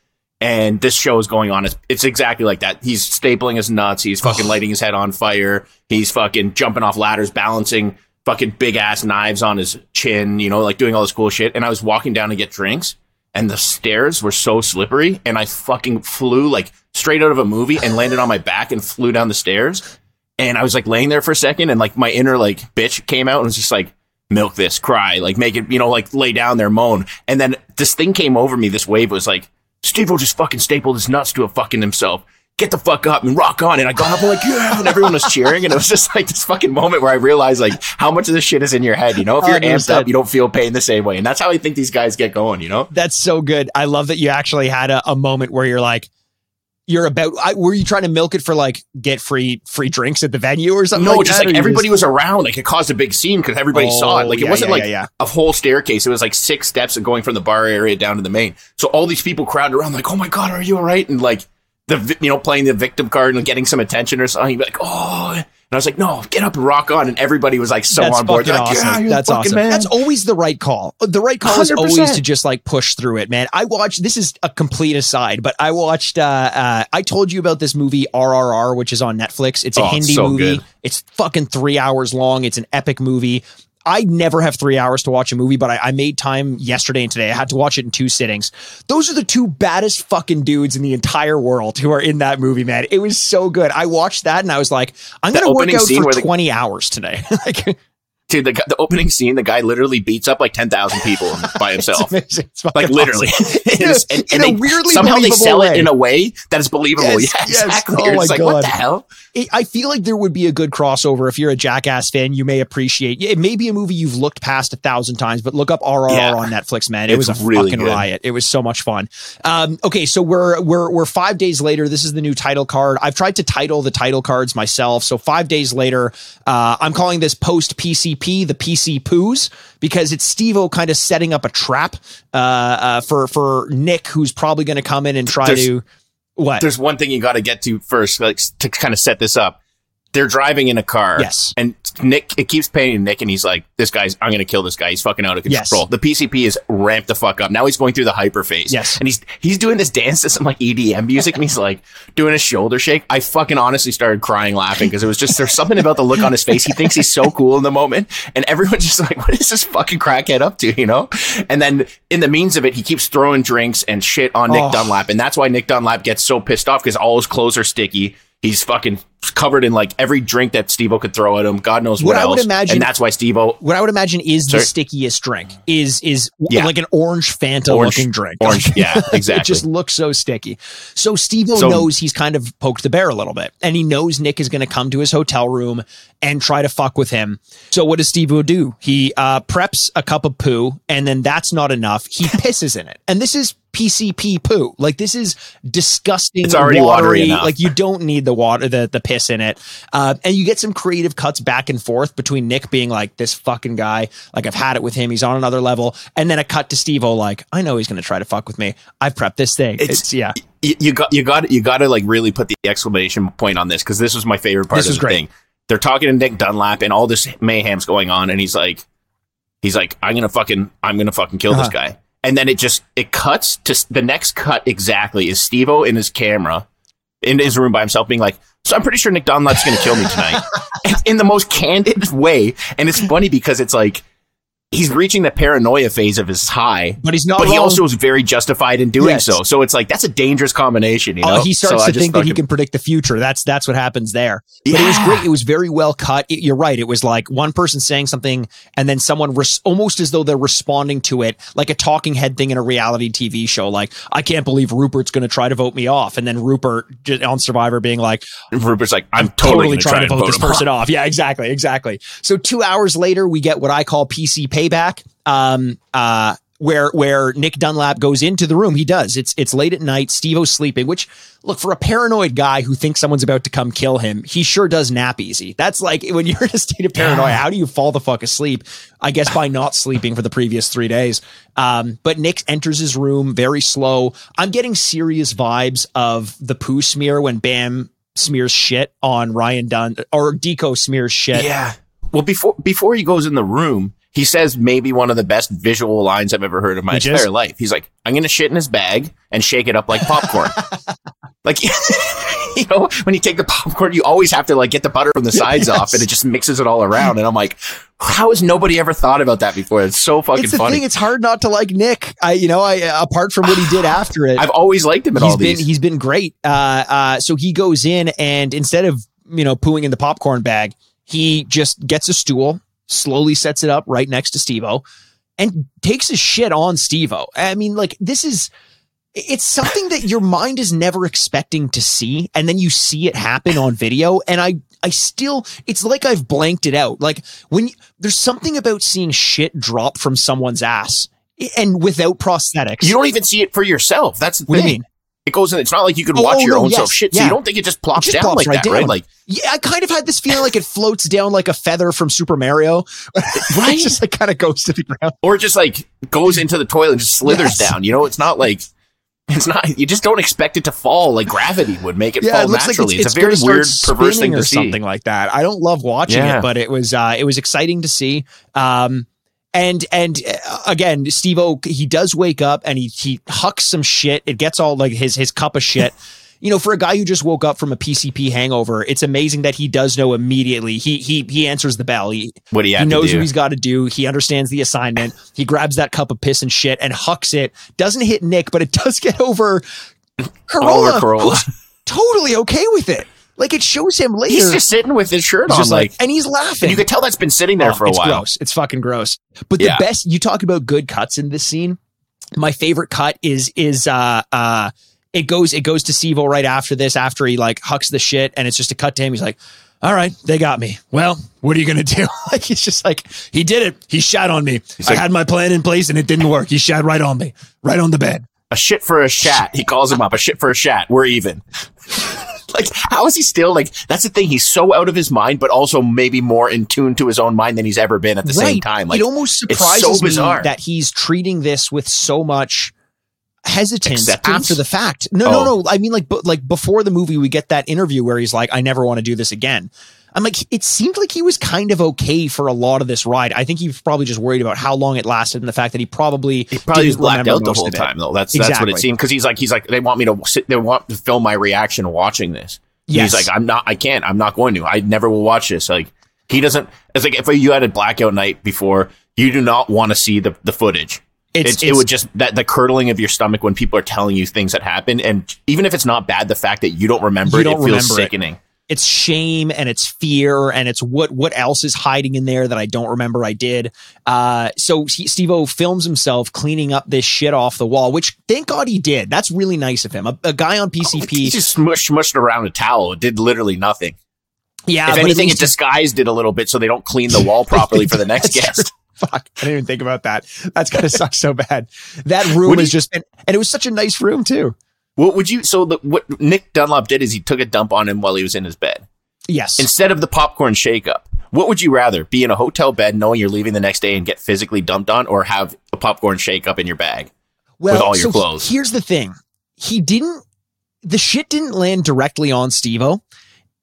And this show is going on. It's exactly like that. He's stapling his nuts. He's fucking lighting his head on fire. He's fucking jumping off ladders, balancing fucking big ass knives on his chin, you know, like doing all this cool shit. And I was walking down to get drinks and the stairs were so slippery. And I fucking flew like straight out of a movie and landed on my back and flew down the stairs. And I was like laying there for a second. And like my inner like bitch came out and was just like, milk this, cry, like make it, you know, like lay down there, moan. And then this thing came over me. This wave was like, Steve-O just fucking stapled his nuts to a fucking himself. Get the fuck up and rock on. And I got up and like, yeah, and everyone was cheering. And it was just like this fucking moment where I realized like how much of this shit is in your head. You know, if you're amped up, you don't feel pain the same way. And that's how I think these guys get going, you know? That's so good. I love that you actually had a moment where you're like, you're about, were you trying to milk it for like get free drinks at the venue or something? No, like just that, like everybody was around. Like it caused a big scene because everybody saw it. Like it wasn't a whole staircase. It was like 6 steps of going from the bar area down to the main. So all these people crowded around like, oh my God, are you all right? And like the, you know, playing the victim card and getting some attention or something. You'd be like, oh, and I was like, no, get up and rock on. And everybody was like, so that's on board. They're like, awesome. Yeah, you're that's awesome. Man. That's always the right call. The right call 100%. Is always to just like push through it, man. I watched, this is a complete aside, but I watched, I told you about this movie RRR, which is on Netflix. It's a Hindi movie. Good. It's fucking 3 hours long. It's an epic movie. I never have 3 hours to watch a movie, but I made time yesterday and today. I had to watch it in 2 sittings. Those are the 2 baddest fucking dudes in the entire world who are in that movie, man. It was so good. I watched that and I was like, I'm going to work out for 20 hours today. Like, dude, the opening scene, the guy literally beats up like 10,000 people by himself. It's like literally. Awesome. and in a weirdly somehow they sell way. It in a way that is believable. Yes, yeah, yes. Exactly. Oh, it's like, God. What the hell? I feel like there would be a good crossover. If you're a Jackass fan, you may appreciate it. May be a movie you've looked past 1,000 times, but look up RRR on Netflix, man. It was a really fucking riot. It was so much fun. Okay, so we're 5 days later. This is the new title card. I've tried to title the title cards myself. So 5 days later, I'm calling this post PC. The PC poos, because it's Steve-O kind of setting up a trap for Nick, who's probably going to come in and There's one thing you got to get to first, like to kind of set this up. They're driving in a car, yes, and Nick, it keeps painting Nick, and he's like, "This guy's, I'm going to kill this guy. He's fucking out of control." Yes. The PCP is ramped the fuck up. Now he's going through the hyper phase, yes, and he's doing this dance to some like EDM music, and he's like doing a shoulder shake. I fucking honestly started crying laughing because it was just there's something about the look on his face. He thinks he's so cool in the moment, and everyone's just like, "What is this fucking crackhead up to?" You know. And then in the means of it, he keeps throwing drinks and shit on Nick Dunlap, and that's why Nick Dunlap gets so pissed off because all his clothes are sticky. He's fucking covered in like every drink that Steve-O could throw at him. God knows what else. I would imagine, and that's why Steve-O. What I would imagine is the stickiest drink is like an orange Fanta looking drink. Orange, yeah, exactly. It just looks so sticky. So Steve-O knows he's kind of poked the bear a little bit, and he knows Nick is going to come to his hotel room and try to fuck with him. So what does Steve-O do? He preps a cup of poo, and then that's not enough. He pisses in it, and this is PCP poo. Like this is disgusting. It's already watery enough. Like you don't need the water, the piss in it. And you get some creative cuts back and forth between Nick being like, this fucking guy, like I've had it with him. He's on another level. And then a cut to Steve-O, like, I know he's going to try to fuck with me. I've prepped this thing. You got to like really put the exclamation point on this. Cause this was my favorite part of the thing. They're talking to Nick Dunlap and all this mayhem's going on. And he's like, I'm going to fucking kill this guy. And then it cuts to the next cut exactly is Steve-O in his camera in his room by himself being like, so I'm pretty sure Nick Dunlap's going to kill me tonight in the most candid way. And it's funny because it's like he's reaching the paranoia phase of his high, but he's not. But he also is very justified in doing so. So it's like that's a dangerous combination. You know, he starts to think that he can predict the future. That's what happens there. But it was great. It was very well cut. You're right. It was like one person saying something, and then someone almost as though they're responding to it, like a talking head thing in a reality TV show. Like, I can't believe Rupert's going to try to vote me off, and then Rupert just on Survivor being like, Rupert's like, I'm totally trying to vote this person off. Yeah, exactly. So 2 hours later, we get what I call PC Payback, where Nick Dunlap goes into the room. He does. It's late at night. Steve-O's sleeping, which, look, for a paranoid guy who thinks someone's about to come kill him, he sure does nap easy. That's like when you're in a state of paranoia, how do you fall the fuck asleep? I guess by not sleeping for the previous 3 days. But Nick enters his room very slow. I'm getting serious vibes of the poo smear when Bam smears shit on Ryan Dunn, or Deco smears shit. Yeah. Well, before he goes in the room, He says maybe one of the best visual lines I've ever heard of my entire life. He's like, I'm going to shit in his bag and shake it up like popcorn. Like, you know, when you take the popcorn, you always have to like get the butter from the sides off, and it just mixes it all around. And I'm like, how has nobody ever thought about that before? It's so fucking funny. It's hard not to like Nick. I apart from what he did after it, I've always liked him. He's been great. So he goes in and instead of, you know, pooing in the popcorn bag, he just gets a stool, slowly sets it up right next to Steve-O, and takes his shit on Steve-O. I mean, like, this is, it's something that your mind is never expecting to see, and then you see it happen on video, and I still, it's like I've blanked it out. Like, when there's something about seeing shit drop from someone's ass, and without prosthetics. You don't even see it for yourself. That's the thing. It goes in. It's not like you can watch own self shit. So you don't think it just plops down like that, right? Like, yeah, I kind of had this feeling like it floats down like a feather from Super Mario, right? It just like kind of goes to the ground, or just like goes into the toilet and just slithers down. You know, it's not like you just don't expect it to fall like gravity would make it fall naturally. Like it's a very weird, perverse thing to see. Something like that. I don't love watching it, but it was exciting to see. And again, Steve-O, he does wake up and he hucks some shit. It gets all like his cup of shit. You know, for a guy who just woke up from a PCP hangover, it's amazing that he does know immediately. He answers the bell. He knows what he's got to do. He understands the assignment. He grabs that cup of piss and shit and hucks it. Doesn't hit Nick, but it does get over Carolla. Totally okay with it. Like, it shows him later. He's just sitting with his shirt on, like, and he's laughing. And you can tell that's been sitting there for a while. It's gross. It's fucking gross. But the best, you talk about good cuts in this scene. My favorite cut is it goes to Steve-O right after this, after he like hucks the shit, and it's just a cut to him. He's like, all right, they got me. Well, what are you going to do? Like, he's just like, he did it. He shot on me. I had my plan in place and it didn't work. He shot right on me, right on the bed. A shit for a shat. He calls him up. A shit for a shat. We're even. Like, how is he still like, that's the thing. He's so out of his mind, but also maybe more in tune to his own mind than he's ever been at the same time. Like, it almost surprises me that he's treating this with so much hesitance after the fact. No. I mean, like before the movie, we get that interview where he's like, I never want to do this again. I'm like, it seemed like he was kind of okay for a lot of this ride. I think he was probably just worried about how long it lasted and the fact that he probably was blacked out the whole time, though. That's what it seemed. Cause he's like, they want me to sit, they want to film my reaction watching this. Yes. He's like, I'm not going to, I never will watch this. Like, he doesn't, it's like if you had a blackout night before, you do not want to see the footage. It would just, that the curdling of your stomach when people are telling you things that happen. And even if it's not bad, the fact that you don't remember it feels sickening. It's shame and it's fear and it's what else is hiding in there that I don't remember I did. So Steve-O films himself cleaning up this shit off the wall, which thank God he did. That's really nice of him. A guy on PCP. He just smushed around a towel. It did literally nothing. Yeah. If anything, it disguised it a little bit so they don't clean the wall properly for the next guest. Fuck, I didn't even think about that. That's going to suck so bad. That room is just, and it was such a nice room too. What Nick Dunlap did is he took a dump on him while he was in his bed. Yes. Instead of the popcorn shakeup, what would you rather, be in a hotel bed knowing you're leaving the next day and get physically dumped on, or have a popcorn shakeup in your bag with all your clothes? Here's the thing. The shit didn't land directly on Steve-O.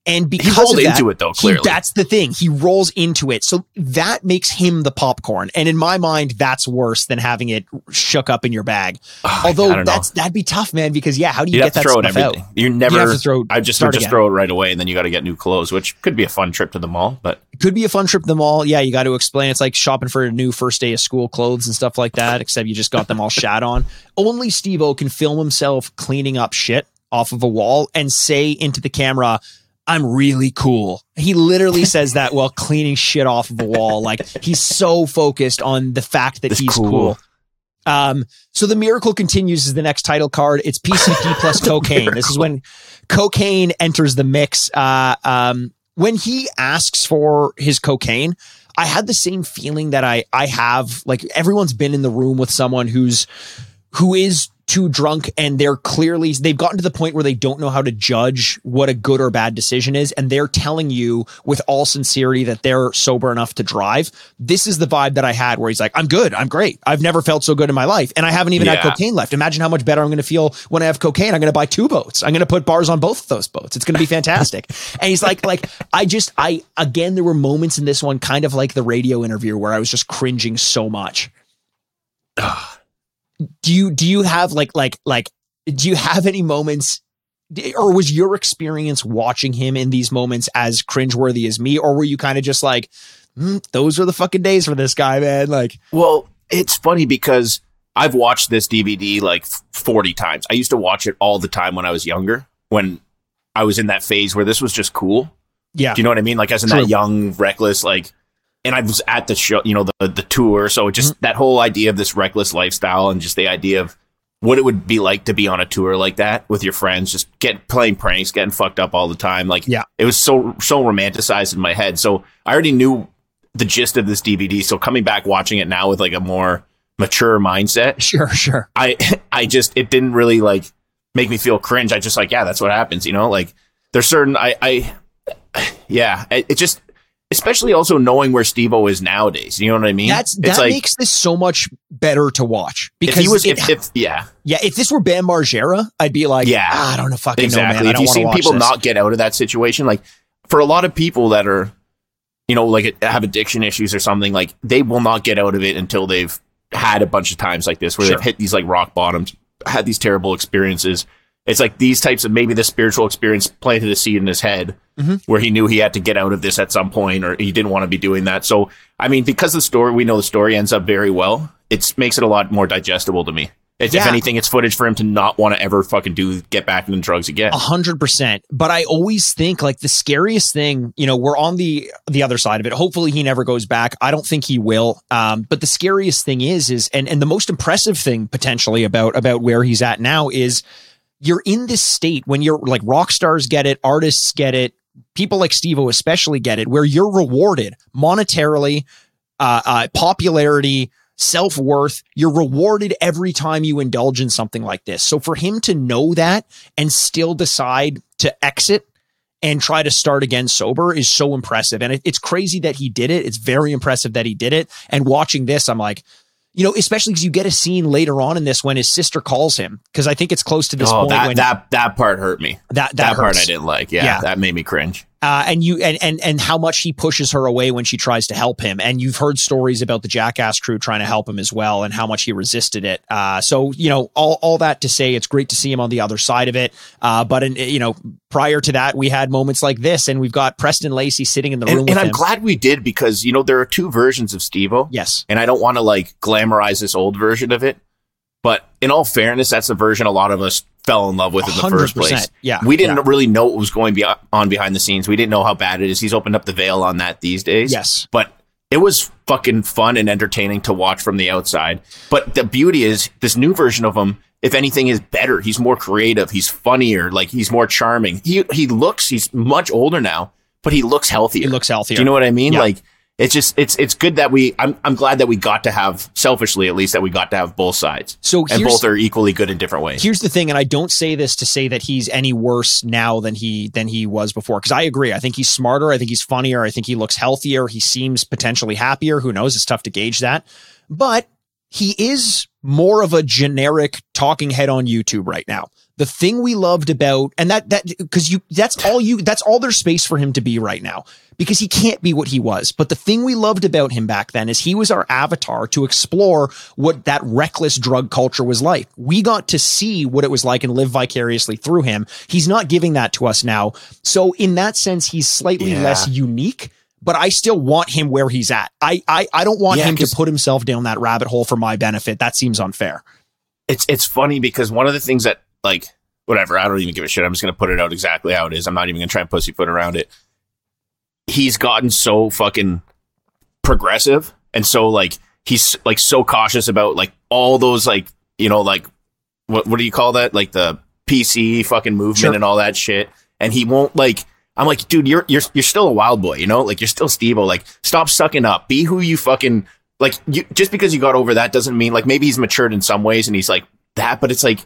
And because he rolled into it, though, clearly. That's the thing. He rolls into it. So that makes him the popcorn. And in my mind, that's worse than having it shook up in your bag. Oh, although that'd be tough, man, because how do you get that stuff out? You have to throw everything. I just throw it right away, and then you got to get new clothes, which could be a fun trip to the mall. It could be a fun trip to the mall. Yeah, you got to explain. It's like shopping for a new first day of school clothes and stuff like that, except you just got them all shat on. Only Steve-O can film himself cleaning up shit off of a wall and say into the camera, I'm really cool. He literally says that while cleaning shit off of a wall. Like, he's so focused on the fact that he's cool. So the miracle continues is the next title card. It's PCP plus cocaine. Miracle. This is when cocaine enters the mix. When he asks for his cocaine, I had the same feeling that I have. Like, everyone's been in the room with someone who is too drunk, and they're clearly, they've gotten to the point where they don't know how to judge what a good or bad decision is. And they're telling you with all sincerity that they're sober enough to drive. This is the vibe that I had, where he's like, I'm good. I'm great. I've never felt so good in my life. And I haven't even had cocaine left. Imagine how much better I'm going to feel when I have cocaine. I'm going to buy 2 boats. I'm going to put bars on both of those boats. It's going to be fantastic. And he's like, I again, there were moments in this one, kind of like the radio interview, where I was just cringing so much. Do you have do you have any moments, or was your experience watching him in these moments as cringeworthy as me? Or were you kind of just like, those are the fucking days for this guy, man? Like, well, it's funny because I've watched this DVD like 40 times. I used to watch it all the time when I was younger, when I was in that phase where this was just cool. Yeah. Do you know what I mean? Like, as in that young, reckless, like, and I was at the show, you know, the tour. So just that whole idea of this reckless lifestyle, and just the idea of what it would be like to be on a tour like that with your friends, just playing pranks, getting fucked up all the time. Like, yeah, it was so romanticized in my head. So I already knew the gist of this DVD. So coming back, watching it now with like a more mature mindset. Sure. I just, it didn't really like make me feel cringe. I just like, yeah, that's what happens. You know, like there's certain, it just, especially also knowing where Steve-O is nowadays. You know what I mean? That like, makes this so much better to watch. Because if he was, if this were Bam Margera, I'd be like, I don't know, fucking exactly. know, man. If you've seen people not get out of that situation, like for a lot of people that are, you know, like have addiction issues or something, like they will not get out of it until they've had a bunch of times like this where they've hit these like rock bottoms, had these terrible experiences. It's like these types of, maybe the spiritual experience planted a seed in his head where he knew he had to get out of this at some point, or he didn't want to be doing that. So, I mean, because we know the story ends up very well, it makes it a lot more digestible to me. If anything, it's footage for him to not want to ever fucking get back into drugs again. 100%. But I always think like the scariest thing, you know, we're on the other side of it. Hopefully he never goes back. I don't think he will. But the scariest thing is, and the most impressive thing potentially about where he's at now is, you're in this state when you're like, rock stars get it, artists get it, people like Steve-O especially get it, where you're rewarded monetarily, popularity, self-worth. You're rewarded every time you indulge in something like this. So for him to know that and still decide to exit and try to start again sober is so impressive. And it's crazy that he did it. It's very impressive that he did it. And watching this, I'm like, you know, especially because you get a scene later on in this when his sister calls him, because I think it's close to this point. That part hurt me. That part I didn't like. Yeah, that made me cringe. And how much he pushes her away when she tries to help him. And you've heard stories about the Jackass crew trying to help him as well, and how much he resisted it. So, you know, all that to say, it's great to see him on the other side of it. But prior to that, we had moments like this, and we've got Preston Lacey sitting in the room. And I'm glad we did, because, you know, there are 2 versions of Steve-O. Yes. And I don't want to like glamorize this old version of it, but in all fairness, that's the version a lot of us fell in love with in the 100%. First place. Yeah, we didn't really know what was going on behind the scenes. We didn't know how bad it is. He's opened up the veil on that these days. Yes. But it was fucking fun and entertaining to watch from the outside. But the beauty is this new version of him, if anything, is better. He's more creative. He's funnier. Like, he's more charming. He's much older now, but he looks healthier. Do you know what I mean? Yeah. Like, it's just, it's good that I'm glad that we got to have, selfishly at least, that we got to have both sides. So and both are equally good in different ways. Here's the thing, and I don't say this to say that he's any worse now than he was before, because I agree. I think he's smarter. I think he's funnier. I think he looks healthier. He seems potentially happier. Who knows? It's tough to gauge that. But he is more of a generic talking head on YouTube right now. The thing we loved about, and that's all there's space for him to be right now, because he can't be what he was. But the thing we loved about him back then is he was our avatar to explore what that reckless drug culture was like. We got to see what it was like and live vicariously through him. He's not giving that to us now. So in that sense, he's slightly less unique, but I still want him where he's at. I don't want him to put himself down that rabbit hole for my benefit. That seems unfair. It's funny because one of the things that, like, whatever, I don't even give a shit. I'm just going to put it out exactly how it is. I'm not even going to try and pussyfoot around it. He's gotten so fucking progressive. And so, like, he's, like, so cautious about, like, all those, like, you know, like, what do you call that? Like, the PC fucking movement and all that shit. And he won't, like... I'm like, dude, you're still a wild boy, you know? Like, you're still Steve-O. Like, stop sucking up. Be who you fucking... Like, you, just because you got over that doesn't mean... Like, maybe he's matured in some ways, and he's, like, that, but it's like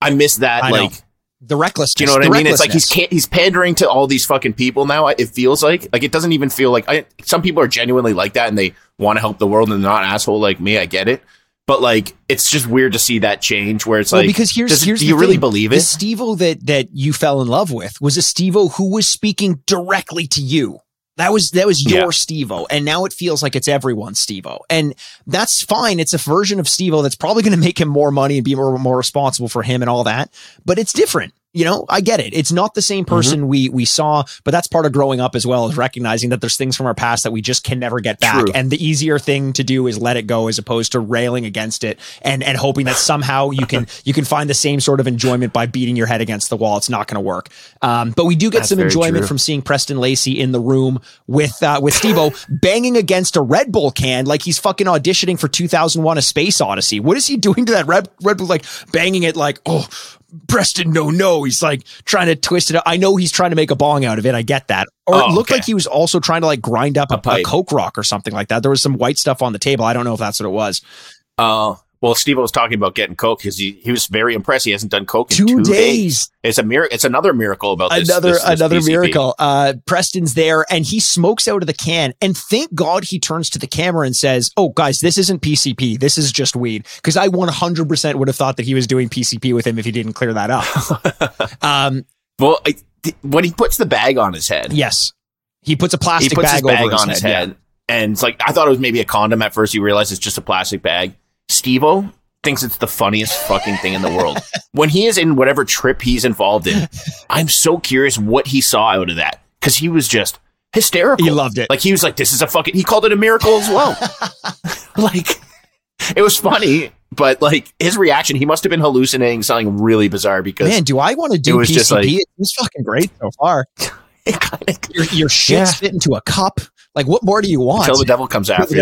I miss that. I like know. The recklessness. Do you know what I mean? It's like he's pandering to all these fucking people now. It feels like it doesn't even feel like some people are genuinely like that and they want to help the world and they're not an asshole like me. I get it. But like, it's just weird to see that change where it's because here's do you really believe it? The Steve-O that you fell in love with was a Steve-O who was speaking directly to you. That was your Steve-O. And now it feels like it's everyone's Steve-O. And that's fine. It's a version of Steve-O that's probably going to make him more money and be more responsible for him and all that. But it's different. You know, I get it. It's not the same person we saw, but that's part of growing up as well, as recognizing that there's things from our past that we just can never get back. True. And the easier thing to do is let it go as opposed to railing against it and hoping that somehow you can find the same sort of enjoyment by beating your head against the wall. It's not going to work. But we do get that's some enjoyment from seeing Preston Lacey in the room with Steve-O banging against a Red Bull can like he's fucking auditioning for 2001: A Space Odyssey. What is he doing to that Red Bull? Like banging it like, oh, Preston, no. He's like trying to twist it up. I know he's trying to make a bong out of it. I get that. Or it looked like he was also trying to like grind up a Coke rock or something like that. There was some white stuff on the table. I don't know if that's what it was. Well, Steve-O was talking about getting Coke because he was very impressed. He hasn't done Coke in two days. It's a miracle. It's another miracle about this. Another PCP. Miracle. Preston's there and he smokes out of the can. And thank God he turns to the camera and says, "Oh guys, this isn't PCP. This is just weed." Because I 100% would have thought that he was doing PCP with him if he didn't clear that up. When he puts the bag on his head. Yes. He puts a plastic bag over on his head. Yeah. And it's like, I thought it was maybe a condom at first. You realize it's just a plastic bag. Steve-O thinks it's the funniest fucking thing in the world. When he is in whatever trip he's involved in, I'm so curious what he saw out of that, because he was just hysterical. He loved it. Like, he was like, this is a fucking... He called it a miracle as well. Like, it was funny, but like, his reaction, he must have been hallucinating something really bizarre, because... Man, do I want to do PCP? Just like, it's fucking great so far. Your shit's fit into a cup. Like, what more do you want? Until the devil comes after you.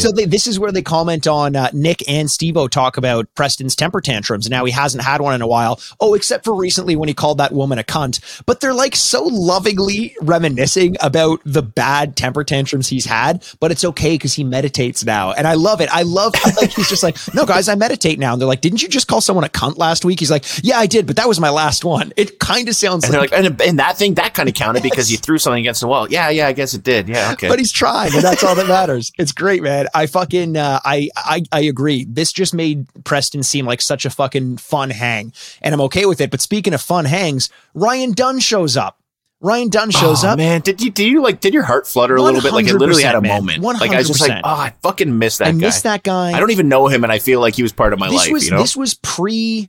So this is where they comment on Nick and Steve-O talk about Preston's temper tantrums. Now he hasn't had one in a while. Oh, except for recently when he called that woman a cunt. But they're like so lovingly reminiscing about the bad temper tantrums he's had. But it's okay because he meditates now. And I love it. I love like he's just like, no, guys, I meditate now. And they're like, didn't you just call someone a cunt last week? He's like, yeah, I did. But that was my last one. It kind of sounds like. They're like, and that thing, that kind of counted because you threw something against the wall. Yeah, I guess it did. Yeah, okay. But he's trying, and that's all that matters. It's great, man. I fucking, I agree. This just made Preston seem like such a fucking fun hang, and I'm okay with it. But speaking of fun hangs, Ryan Dunn shows up. Ryan Dunn shows up. Man, did your heart flutter a little bit? Like, it literally had a moment. 100%. Like, I was just like, oh, I fucking miss that guy. I miss that guy. I don't even know him, and I feel like he was part of my life. This was pre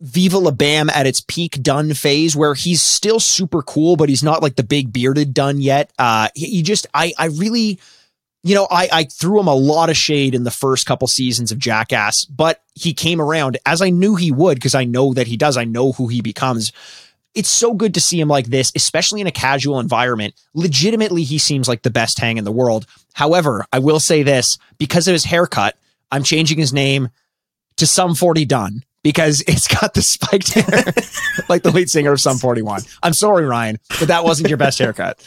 Viva La Bam at its peak Dunn phase, where he's still super cool, but he's not like the big bearded Dunn yet. I threw him a lot of shade in the first couple seasons of Jackass, but he came around, as I knew he would, because I know that he does. I know who he becomes. It's so good to see him like this, especially in a casual environment. Legitimately, he seems like the best hang in the world. However, I will say this, because of his haircut, I'm changing his name to Sum 40 Dunn, because it's got the spiked hair like the lead singer of Sum 41. I'm sorry, Ryan, but that wasn't your best haircut.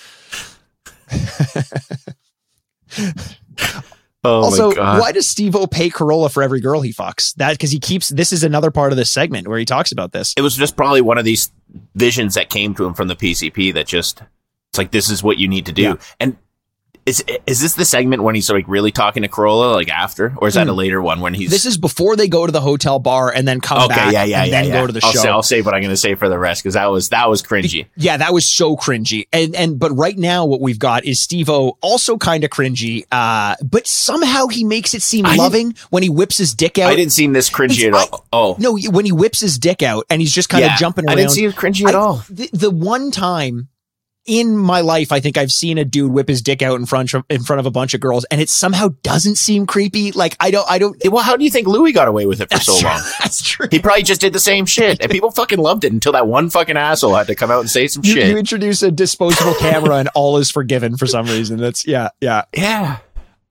Oh, also, my God. Why does Steve-O pay Carolla for every girl he fucks? That because he keeps... This is another part of this segment where he talks about this. It was just probably one of these visions that came to him from the PCP that just... It's like, this is what you need to do. Yeah. And Is this the segment when he's like really talking to Carolla, like after, or is that a later one when he's... This is before they go to the hotel bar and then come back and then go to the show. I'll save what I'm going to say for the rest, because that was cringy. Yeah, that was so cringy. But right now what we've got is Steve-O also kind of cringy, but somehow he makes it seem loving when he whips his dick out. I didn't seem this cringy at all. No, when he whips his dick out and he's just kind of jumping around. I didn't see it cringy at all. The one time in my life, I think I've seen a dude whip his dick out in front of a bunch of girls, and it somehow doesn't seem creepy. Like, I don't. Well, how do you think Louis got away with it for so long? That's true. He probably just did the same shit, and people fucking loved it until that one fucking asshole had to come out and say some shit. You introduce a disposable camera, and all is forgiven for some reason. That's yeah.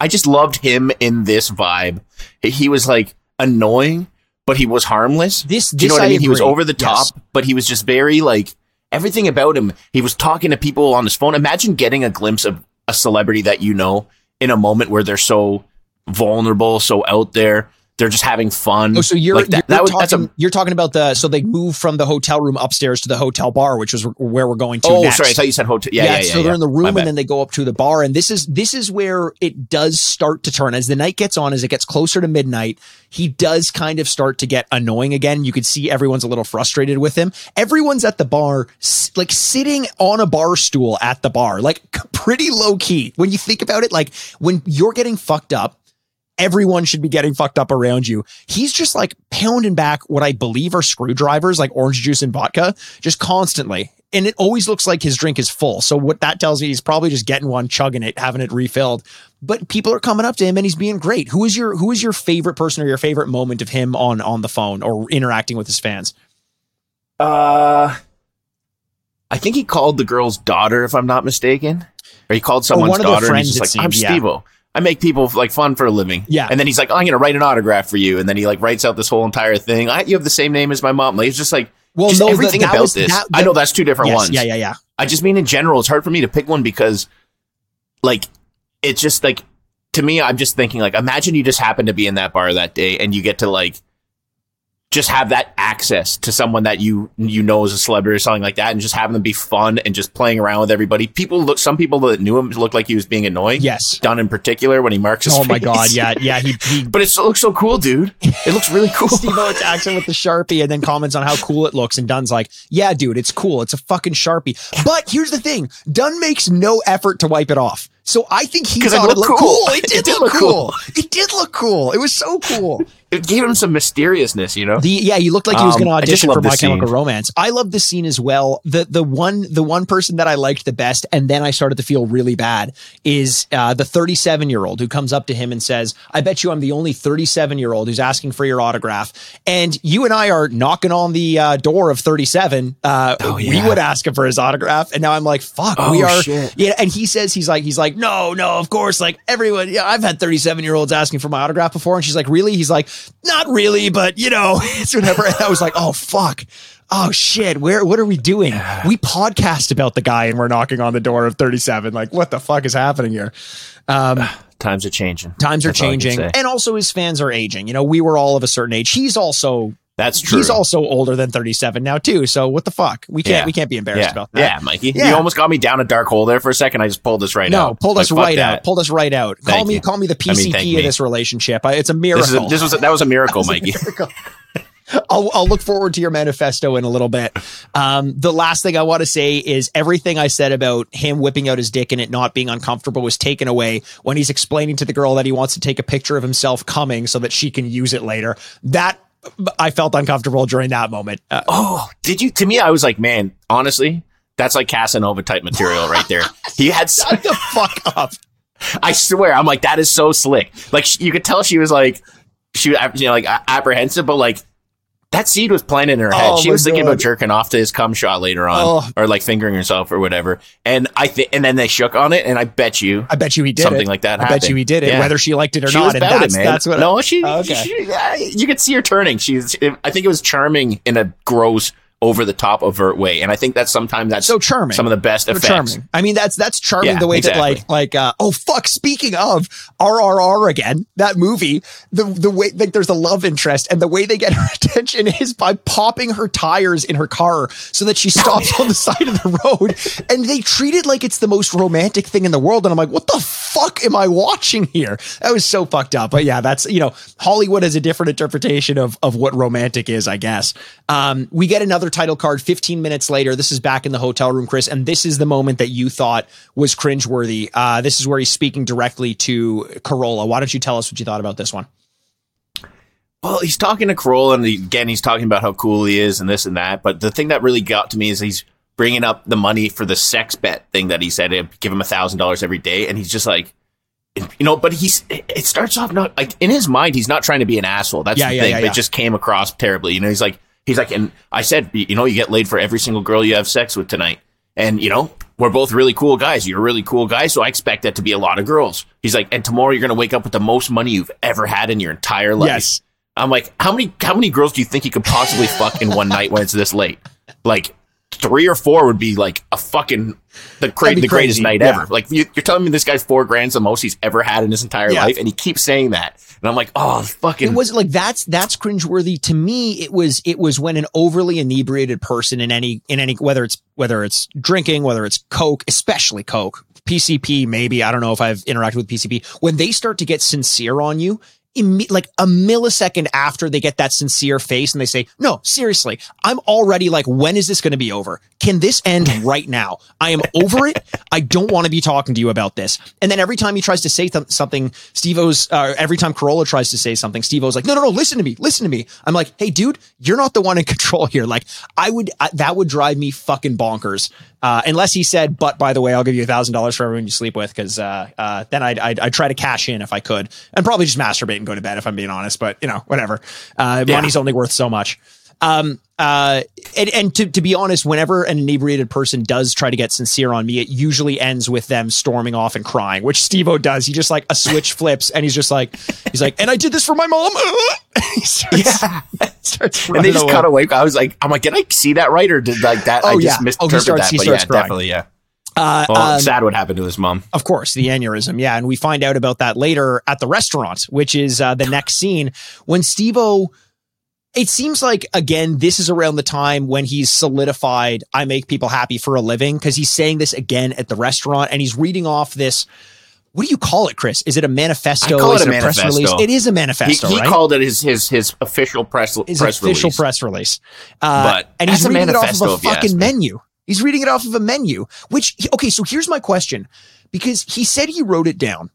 I just loved him in this vibe. He was like annoying, but he was harmless. Do you know what I mean? Agree. He was over the top, but he was just very like... Everything about him, he was talking to people on his phone. Imagine getting a glimpse of a celebrity that you know in a moment where they're so vulnerable, so out there. they're just having fun. Oh, so you're like that, you're talking about the, so they move from the hotel room upstairs to the hotel bar, which is where we're going to. Oh, next. Sorry, I thought you said hotel. Yeah. So they're in the room and then they go up to the bar, and this is where it does start to turn as the night gets on, as it gets closer to midnight. He does kind of start to get annoying again. You could see everyone's a little frustrated with him. Everyone's at the bar, like sitting on a bar stool at the bar, like pretty low key. When you think about it, like when you're getting fucked up, everyone should be getting fucked up around you. He's just like pounding back what I believe are screwdrivers, like orange juice and vodka, just constantly. And it always looks like his drink is full. So what that tells me, he's probably just getting one, chugging it, having it refilled. But people are coming up to him and he's being great. Who is your favorite person or your favorite moment of him on the phone or interacting with his fans? I think he called the girl's daughter, if I'm not mistaken. Or he called someone's daughter and he's just like, I'm Steve-O. I make people like fun for a living. Yeah. And then he's like, I'm going to write an autograph for you. And then he like writes out this whole entire thing. You have the same name as my mom. Like, it's just like, well, just no, everything that about was, this. I know that's two different ones. Yeah. I just mean in general, it's hard for me to pick one because like, it's just like, to me, I'm just thinking like, imagine you just happen to be in that bar that day and you get to like, just have that access to someone that you know is a celebrity or something like that, and just having them be fun and just playing around with everybody. Some people that knew him looked like he was being annoying. Yes, Dunn in particular when he marks his face. Oh my god, yeah. But it looks so cool, dude. It looks really cool. Steve-O attacks him with the Sharpie and then comments on how cool it looks, and Dunn's like, "Yeah, dude, it's cool. It's a fucking Sharpie." But here's the thing: Dunn makes no effort to wipe it off. So I think he thought it looked cool. It did look cool. It was so cool. It gave him some mysteriousness, you know? He looked like he was going to audition for My Chemical Romance. I love this scene as well. The one person that I liked the best, and then I started to feel really bad, is the 37-year-old who comes up to him and says, I bet you I'm the only 37-year-old who's asking for your autograph. And you and I are knocking on the door of 37. We would ask him for his autograph. And now I'm like, fuck, we are. Shit. Yeah. And he says, he's like, no, of course. Like everyone, I've had 37-year-olds asking for my autograph before. And she's like, really? He's like, not really, but it's whatever. And I was like, oh fuck. Oh shit. What are we doing? We podcast about the guy and we're knocking on the door of 37. Like what the fuck is happening here? Times are changing. And also his fans are aging. We were all of a certain age. That's true. He's also older than 37 now too. So what the fuck? We can't be embarrassed about that. Yeah, Mikey. Yeah. You almost got me down a dark hole there for a second. I just pulled this right out. No, Pulled us right out. Call me the PCP of this relationship. It's a miracle. That was a miracle, Mikey. I'll look forward to your manifesto in a little bit. The last thing I want to say is everything I said about him whipping out his dick and it not being uncomfortable was taken away when he's explaining to the girl that he wants to take a picture of himself coming so that she can use it later. That I felt uncomfortable during that moment. Did you? To me, I was like, man, honestly, that's like Casanova type material right there. He had shut the fuck up. I swear, I'm like, that is so slick. Like you could tell she was like, she was apprehensive, but like that seed was planted in her head. She was thinking about jerking off to his cum shot later on, or like fingering herself or whatever. And then they shook on it, and I bet you he did something like that. I bet you he did it, whether she liked it or not. You could see her turning. I think it was charming in a gross, over the top, overt way, and I think that's so charming. Some of the best effects. Charming. I mean, that's charming the way that oh fuck. Speaking of RRR again, that movie, the way like there's a love interest, and the way they get her attention is by popping her tires in her car so that she stops on the side of the road, and they treat it like it's the most romantic thing in the world. And I'm like, what the fuck am I watching here? That was so fucked up. But yeah, that's Hollywood has a different interpretation of what romantic is, I guess. We get another title card 15 minutes later. This is back in the hotel room, Chris, and this is the moment that you thought was cringeworthy. This is where he's speaking directly to Carolla. Why don't you tell us what you thought about this one? Well, he's talking to Carolla, and he's talking about how cool he is and this and that, but the thing that really got to me is he's bringing up the money for the sex bet thing that he said it'd give him $1,000 every day, and he's just like, but it starts off not like, in his mind he's not trying to be an asshole. That's the thing. It just came across terribly. He's like, and I said, you get laid for every single girl you have sex with tonight. And, we're both really cool guys. You're a really cool guy. So I expect that to be a lot of girls. He's like, and tomorrow you're going to wake up with the most money you've ever had in your entire life. Yes. I'm like, how many girls do you think you could possibly fuck in one night when it's this late? Like 3 or 4 would be like a fucking the greatest night ever. Like you're telling me this guy's $4 grand the most he's ever had in his entire life, and he keeps saying that, and I'm like, oh fucking. It was like that's cringeworthy to me. It was when an overly inebriated person in any whether it's drinking, whether it's coke, especially coke, PCP maybe, I don't know if I've interacted with PCP, when they start to get sincere on you. Like a millisecond after they get that sincere face and they say, no, seriously, I'm already like, when is this going to be over? Can this end right now? I am over it. I don't want to be talking to you about this. And then every time he tries to say something, every time Carolla tries to say something, Steve-O's like, no, listen to me. I'm like, hey dude, you're not the one in control here. Like that would drive me fucking bonkers. Unless he said, but by the way, I'll give you $1,000 for everyone you sleep with. Cause then I'd try to cash in if I could, and probably just masturbate and go to bed if I'm being honest, but you know, whatever, money's only worth so much. And to be honest, whenever an inebriated person does try to get sincere on me, it usually ends with them storming off and crying, which Steve-O does. He just like a switch flips and he's like, and I did this for my mom. Starts and they just cut away. I'm like, did I see that right? Or did like that? Misinterpreted that. But yeah, crying. Definitely. Yeah. Sad what happened to his mom. Of course, the aneurysm. Yeah. And we find out about that later at the restaurant, which is the next scene when Steve-O. It seems like, again, this is around the time when he's solidified, I make people happy for a living, because he's saying this again at the restaurant and he's reading off this. What do you call it, Chris? Is it a manifesto? Is it a manifesto. Press release? It is a manifesto. He right? called it his official press release. Press release. And he's reading it off of a fucking menu. He's reading it off of a menu, which, okay, so here's my question, because he said he wrote it down.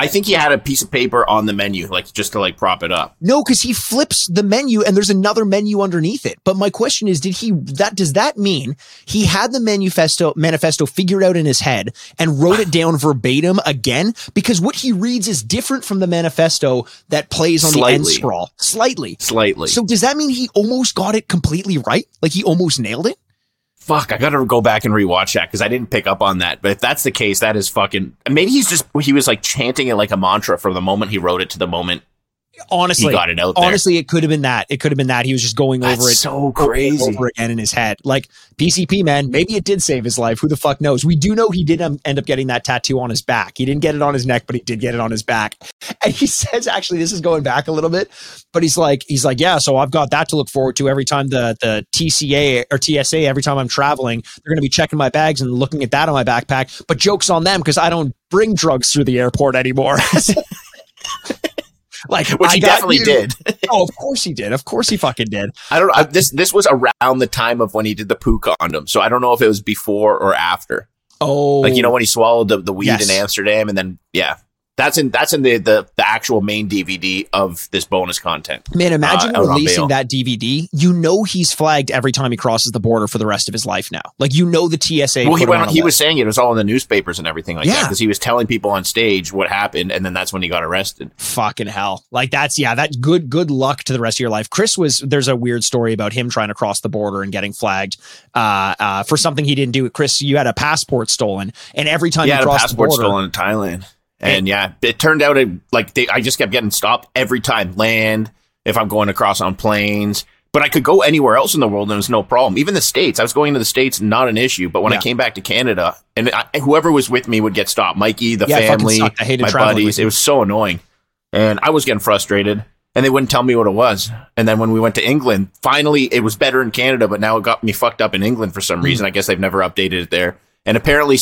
I think he had a piece of paper on the menu, like just to like prop it up. No, because he flips the menu and there's another menu underneath it. But my question is, does that mean he had the manifesto figured out in his head and wrote it down verbatim again? Because what he reads is different from the manifesto that plays on the end scroll. Slightly. So does that mean he almost got it completely right? Like he almost nailed it? Fuck, I gotta go back and rewatch that because I didn't pick up on that. But if that's the case, that is fucking. Maybe he was like chanting it like a mantra from the moment he wrote it to the moment. Honestly, he got it out there. Honestly, it could have been that. It could have been that he was just going over that's it so crazy over again in his head. Like PCP, man. Maybe it did save his life. Who the fuck knows? We do know he did end up getting that tattoo on his back. He didn't get it on his neck, but he did get it on his back. And he says, actually, this is going back a little bit, but he's like, yeah. So I've got that to look forward to every time the TCA or TSA. Every time I'm traveling, they're going to be checking my bags and looking at that on my backpack. But joke's on them because I don't bring drugs through the airport anymore. Like, which he definitely did. Oh, of course he did. Of course he fucking did. I don't know. This was around the time of when he did the poo condom. So I don't know if it was before or after. Oh, like, you know, when he swallowed the weed in Amsterdam and then, yeah, that's in the actual main DVD of this bonus content. Man, imagine releasing that DVD. You know, he's flagged every time he crosses the border for the rest of his life now. Like, you know, the TSA. Well, he was saying it was all in the newspapers and everything like that because he was telling people on stage what happened. And then that's when he got arrested. Fucking hell. Like, that's good luck to the rest of your life. Chris there's a weird story about him trying to cross the border and getting flagged for something he didn't do. Chris, you had a passport stolen. And every time you crossed the border. Yeah, a passport stolen in Thailand. And yeah, it turned out I just kept getting stopped every time. Land, if I'm going across on planes, but I could go anywhere else in the world and there was no problem. Even the States, I was going to the States, not an issue. But when I came back to Canada and whoeever was with me would get stopped. Mikey, the family, I hated my buddies. It was so annoying. And I was getting frustrated and they wouldn't tell me what it was. And then when we went to England, finally it was better in Canada, but now it got me fucked up in England for some reason. I guess they've never updated it there. And apparently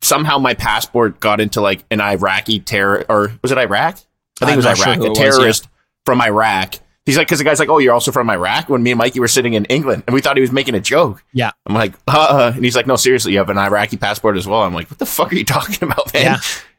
somehow my passport got into like an Iraqi terror, or was it Iraq? I think it was Iraq, a terrorist from Iraq. He's like, because the guy's like, oh, you're also from Iraq? When me and Mikey were sitting in England and we thought he was making a joke. Yeah. I'm like, and he's like, no, seriously, you have an Iraqi passport as well. I'm like, what the fuck are you talking about, man? Yeah.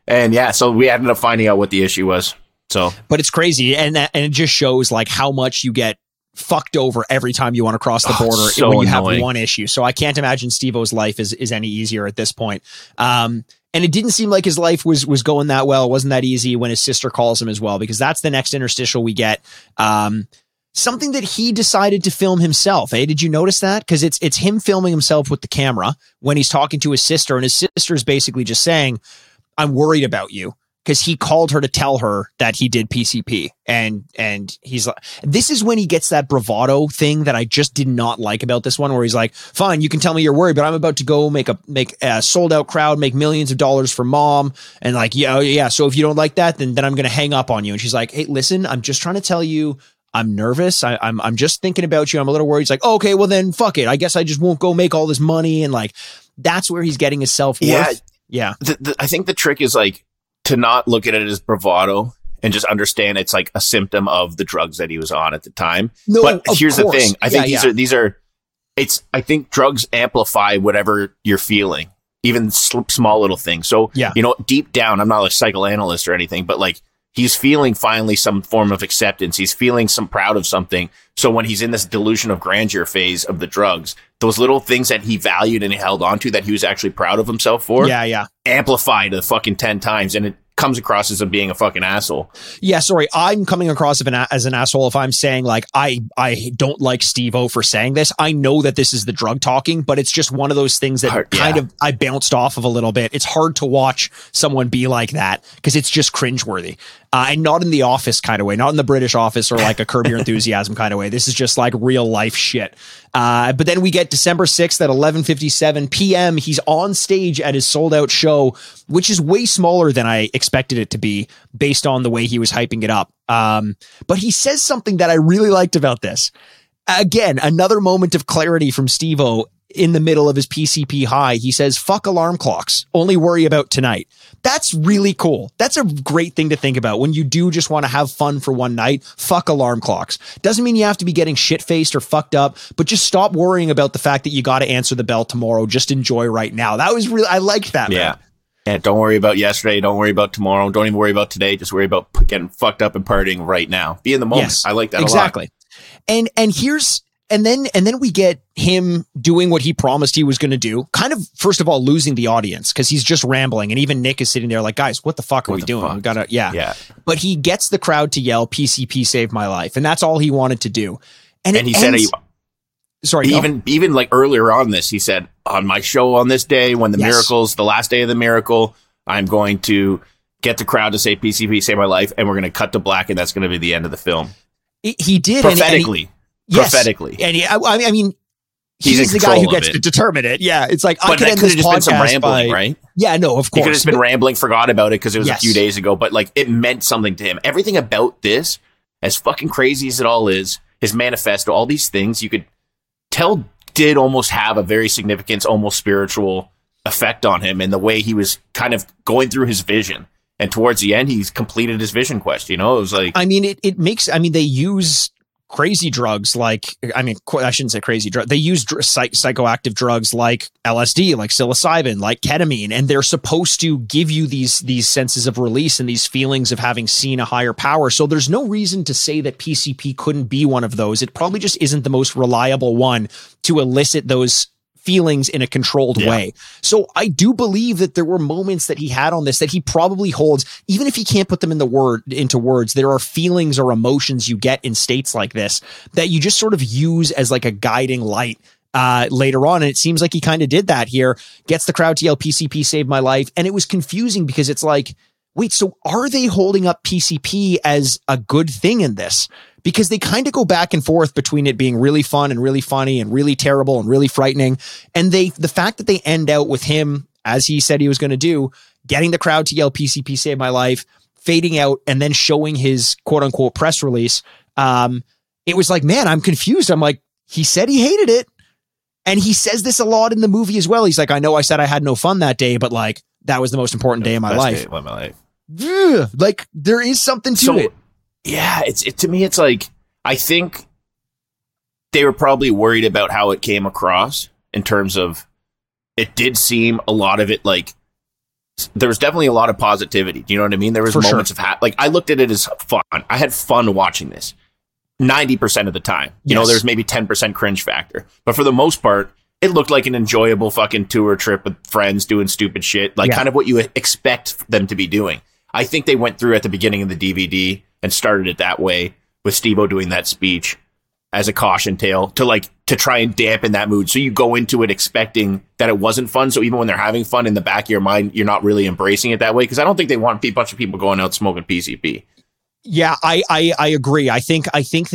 And yeah, so we ended up finding out what the issue was. So, but it's crazy. And it just shows like how much you get fucked over every time you want to cross the border when you have one issue. So I can't imagine Steve-O's life is any easier at this point. And it didn't seem like his life was going that well. It wasn't that easy when his sister calls him as well, because that's the next interstitial we get. Something that he decided to film himself. Hey, did you notice that? Because it's him filming himself with the camera when he's talking to his sister, and his sister's basically just saying, I'm worried about you. because he called her to tell her that he did PCP. And he's like, this is when he gets that bravado thing that I just did not like about this one, where he's like, fine, you can tell me you're worried, but I'm about to go make a sold out crowd, make millions of dollars for mom. And like, yeah. So if you don't like that, then I'm going to hang up on you. And she's like, hey, listen, I'm just trying to tell you, I'm nervous. I'm just thinking about you. I'm a little worried. He's like, oh, okay, well then fuck it. I guess I just won't go make all this money. And like, that's where he's getting his self-worth. Yeah. I think the trick is like to not look at it as bravado and just understand it's like a symptom of the drugs that he was on at the time. No, but here's the thing. I think I think drugs amplify whatever you're feeling, even small little things. So, deep down, I'm not a psychoanalyst or anything, but like, he's feeling finally some form of acceptance. He's feeling some proud of something. So when he's in this delusion of grandeur phase of the drugs, those little things that he valued and held onto that he was actually proud of himself for. Yeah. Amplified the fucking 10 times. And it comes across as being a fucking asshole. Yeah. Sorry. I'm coming across as an asshole if I'm saying like, I don't like Steve-O for saying this. I know that this is the drug talking, but it's just one of those things that kind of I bounced off of a little bit. It's hard to watch someone be like that because it's just cringeworthy. And not in the Office kind of way, not in the British Office or like a Curb Your Enthusiasm kind of way. This is just like real life shit. But then we get December 6th at 11:57 p.m. He's on stage at his sold out show, which is way smaller than I expected it to be based on the way he was hyping it up. But he says something that I really liked about this. Again, another moment of clarity from Steve-O in the middle of his PCP high. He says, fuck alarm clocks, only worry about tonight. That's really cool. That's a great thing to think about when you do just want to have fun for one night. Fuck alarm clocks. Doesn't mean you have to be getting shit faced or fucked up, but just stop worrying about the fact that you got to answer the bell tomorrow. Just enjoy right now. That was really, I liked that. Yeah. Man. Yeah. Don't worry about yesterday. Don't worry about tomorrow. Don't even worry about today. Just worry about getting fucked up and partying right now. Be in the moment. Yes, I like that exactly. A lot. And here's, And then we get him doing what he promised he was going to do, kind of, first of all, losing the audience because he's just rambling. And even Nick is sitting there like, guys, what the fuck are we doing? Fuck? We gotta. But he gets the crowd to yell, PCP saved my life. And that's all he wanted to do. And he ends, said, even like earlier on this, he said, on my show on this day, when the miracles, the last day of the miracle, I'm going to get the crowd to say PCP saved my life. And we're going to cut to black. And that's going to be the end of the film. He did. Prophetically. Prophetically. Yes. And he's the guy who gets to determine it. Yeah. It's like, but I could end this podcast some rambling, right? Yeah, no, of course. He could have just been rambling, forgot about it because it was a few days ago, but like it meant something to him. Everything about this, as fucking crazy as it all is, his manifesto, all these things you could tell did almost have a very significant, almost spiritual effect on him and the way he was kind of going through his vision. And towards the end, he's completed his vision quest. You know, it was like, I mean, it makes, I mean, they use crazy drugs like, I mean, I shouldn't say crazy drugs. They use psychoactive drugs like LSD, like psilocybin, like ketamine, and they're supposed to give you these senses of release and these feelings of having seen a higher power. So there's no reason to say that PCP couldn't be one of those. It probably just isn't the most reliable one to elicit those feelings in a controlled way. So I do believe that there were moments that he had on this that he probably holds, even if he can't put them into words. There are feelings or emotions you get in states like this that you just sort of use as like a guiding light later on. And it seems like he kind of did that here. Gets the crowd to yell, PCP saved my life. And it was confusing because it's like, wait, so are they holding up PCP as a good thing in this? Because they kind of go back and forth between it being really fun and really funny and really terrible and really frightening. And the fact that they end out with him, as he said he was going to do, getting the crowd to yell PCP saved my life, fading out, and then showing his quote unquote press release. It was like, man, I'm confused. I'm like, he said he hated it. And he says this a lot in the movie as well. He's like, I know I said I had no fun that day, but like, that was the most important day of my life. Like, there is something to it. Yeah, to me, it's like, I think they were probably worried about how it came across in terms of, it did seem a lot of it like, there was definitely a lot of positivity. Do you know what I mean? There was moments of like, I looked at it as fun. I had fun watching this 90% of the time. You know, there's maybe 10% cringe factor. But for the most part, it looked like an enjoyable fucking tour trip with friends doing stupid shit, like kind of what you expect them to be doing. I think they went through at the beginning of the DVD and started it that way with Steve-O doing that speech as a caution tale to try and dampen that mood. So you go into it expecting that it wasn't fun. So even when they're having fun, in the back of your mind, you're not really embracing it that way. Because I don't think they want a bunch of people going out smoking PCP. Yeah, I agree. I think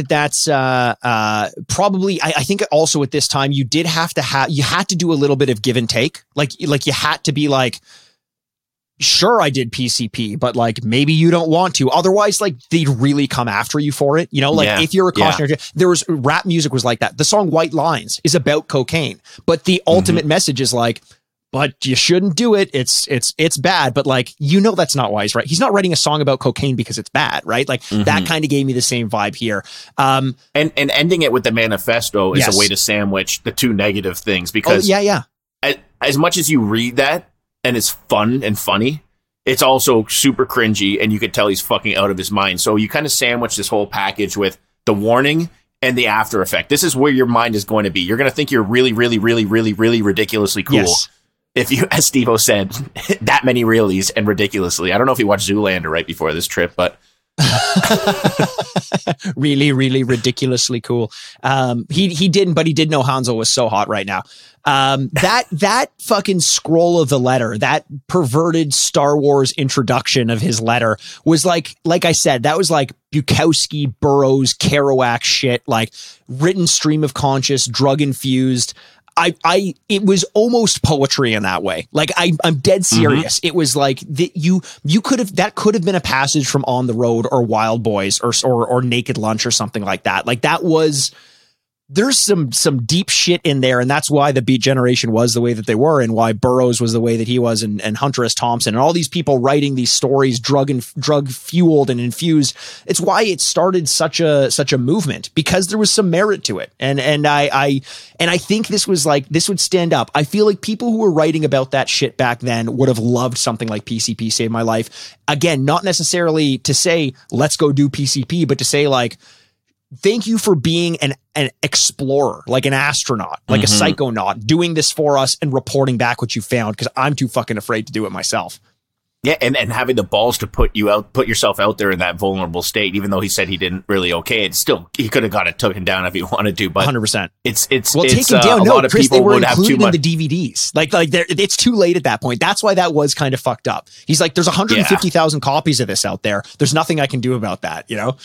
that's probably. I think also at this time you did have to do a little bit of give and take. Like you had to be like, sure, I did PCP, but like maybe you don't want to. Otherwise, like they'd really come after you for it. You know, like if you're a cautionary, there was rap music was like that. The song White Lines is about cocaine, but the ultimate message is like, but you shouldn't do it. It's bad. But like, you know, that's not wise, right? He's not writing a song about cocaine because it's bad, right? Like that kind of gave me the same vibe here. And ending it with the manifesto is a way to sandwich the two negative things, because as much as you read that, and it's fun and funny, it's also super cringy, and you could tell he's fucking out of his mind. So you kind of sandwich this whole package with the warning and the after effect. This is where your mind is going to be. You're going to think you're really, really, really, really, really ridiculously cool. Yes. If you, as Steve-O said, that many realies and ridiculously. I don't know if you watched Zoolander right before this trip, but... really, really ridiculously cool. He didn't, but he did know Hanzo was so hot right now. That fucking scroll of the letter, that perverted Star Wars introduction of his letter was like I said, that was like Bukowski, Burroughs, Kerouac shit, like written stream of conscious, drug infused. It was almost poetry in that way. Like I'm dead serious. It was like that that could have been a passage from On the Road or Wild Boys or Naked Lunch or something like that. Like that was, there's some deep shit in there. And that's why the Beat Generation was the way that they were, and why Burroughs was the way that he was, and Hunter S. Thompson and all these people writing these stories, drug fueled and infused. It's why it started such a movement, because there was some merit to it. And I think this would stand up. I feel like people who were writing about that shit back then would have loved something like PCP Saved My Life. Again, not necessarily to say, let's go do PCP, but to say like, thank you for being an explorer, like an astronaut, like a psychonaut, doing this for us and reporting back what you found, because I'm too fucking afraid to do it myself. Yeah, and having the balls to put yourself out there in that vulnerable state, even though he said he didn't really okay it. Still, he could have got it taken down if he wanted to, but 100%. Chris, people would have too much. In the DVDs. Like it's too late at that point. That's why that was kind of fucked up. He's like, there's 150,000 copies of this out there. There's nothing I can do about that, you know?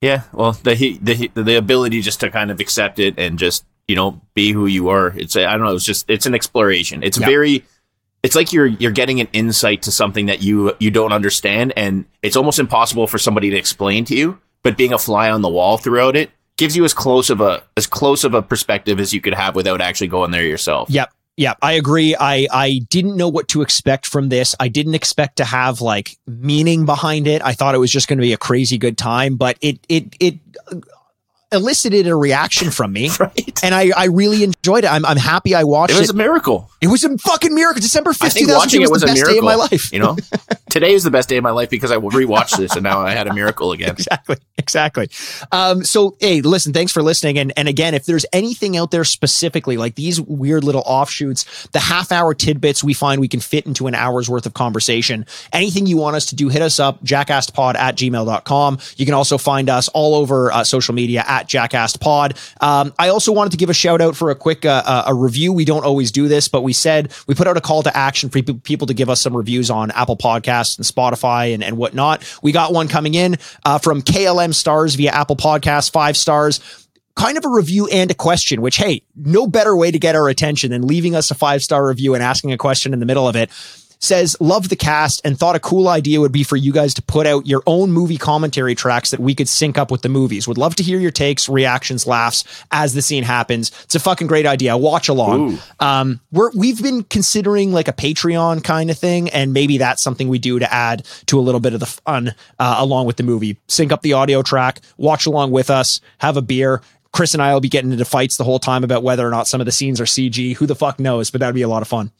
Yeah, well, the ability just to kind of accept it and just, you know, be who you are. It's an exploration. It's very, it's like you're getting an insight to something that you don't understand, and it's almost impossible for somebody to explain to you. But being a fly on the wall throughout it gives you as close of a perspective as you could have without actually going there yourself. Yep. Yeah, I agree. I didn't know what to expect from this. I didn't expect to have like meaning behind it. I thought it was just going to be a crazy good time, but it elicited a reaction from me, right? And I really enjoyed it. I'm happy I watched it. It was a miracle. It was a fucking miracle. December 5th, 2002 was the best day of my life. You know, today is the best day of my life because I rewatched this and now I had a miracle again. Exactly. So, hey, listen, thanks for listening. And again, if there's anything out there specifically, like these weird little offshoots, the half-hour tidbits we find we can fit into an hour's worth of conversation, anything you want us to do, hit us up, jackasspod@gmail.com. You can also find us all over social media at @JackassedPod. I also wanted to give a shout out for a quick a review. We don't always do this, but we said we put out a call to action for people to give us some reviews on Apple Podcasts and Spotify and whatnot. We got one coming in from KLM Stars via Apple Podcasts, 5 stars. Kind of a review and a question, which, hey, no better way to get our attention than leaving us a 5-star review and asking a question in the middle of it. Says, love the cast and thought a cool idea would be for you guys to put out your own movie commentary tracks that we could sync up with the movies. Would love to hear your takes, reactions, laughs as the scene happens. It's a fucking great idea. Watch along. We've been considering like a Patreon kind of thing, and maybe that's something we do to add to a little bit of the fun along with the movie. Sync up the audio track, watch along with us, have a beer. Chris and I will be getting into fights the whole time about whether or not some of the scenes are CG. Who the fuck knows, but that'd be a lot of fun.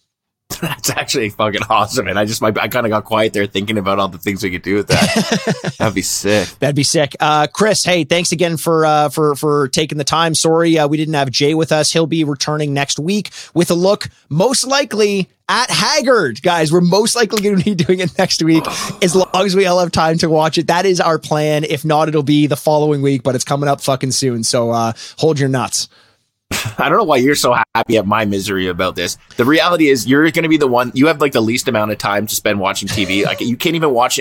That's actually fucking awesome, and I kind of got quiet there thinking about all the things we could do with that. That'd be sick. That'd be sick. Chris, hey, thanks again for taking the time. Sorry, we didn't have Jay with us. He'll be returning next week with a look, most likely at Haggard. Guys, we're most likely going to be doing it next week, as long as we all have time to watch it. That is our plan. If not, it'll be the following week, but it's coming up fucking soon. So hold your nuts. I don't know why you're so happy at my misery about this. The reality is you're going to be the one, you have like the least amount of time to spend watching TV. Like you can't even watch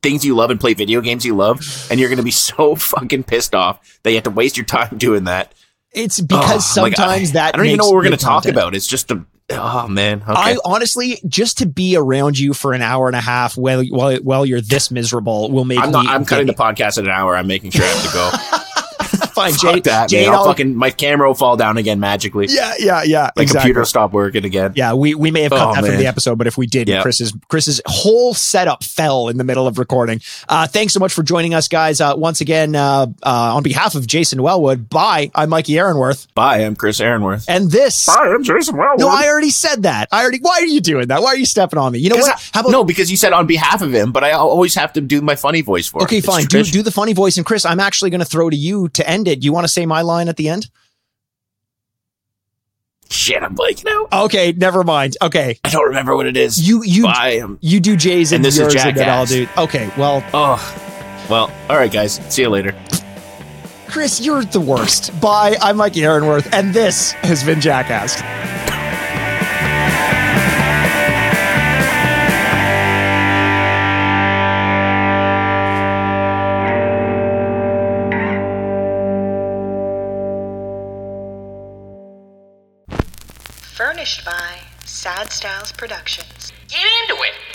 things you love and play video games you love. And you're going to be so fucking pissed off that you have to waste your time doing that. It's because sometimes I don't even know what we're going to talk about. It's just oh man. Okay. I honestly, just to be around you for an hour and a half while you're this miserable will make I'm cutting the podcast at an hour. I'm making sure I have to go. Fine, Jade, I'll fucking, my camera will fall down again magically. Yeah. My computer will stop working again. Yeah, we may have cut that from the episode, but if we did, yep. Chris's whole setup fell in the middle of recording. Thanks so much for joining us, guys. Once again, on behalf of Jason Wellwood, bye. I'm Mikey Aaronworth. Bye. I'm Chris Aaronworth. And this. Bye. I'm Jason Wellwood. No, I already said that. Why are you doing that? Why are you stepping on me? You know what? No, because you said on behalf of him, but I always have to do my funny voice for him. Okay, fine. Do the funny voice. And Chris, I'm actually going to throw to you to end it. You want to say my line at the end? Shit, I'm blanking out. Okay, never mind. Okay, I don't remember what it is. You do Jay's and this yours is Jackass. I'll do. Okay, well. All right, guys. See you later. Chris, you're the worst. Bye. I'm Mikey Aaronworth, and this has been Jackass. Furnished by Sad Styles Productions. Get into it!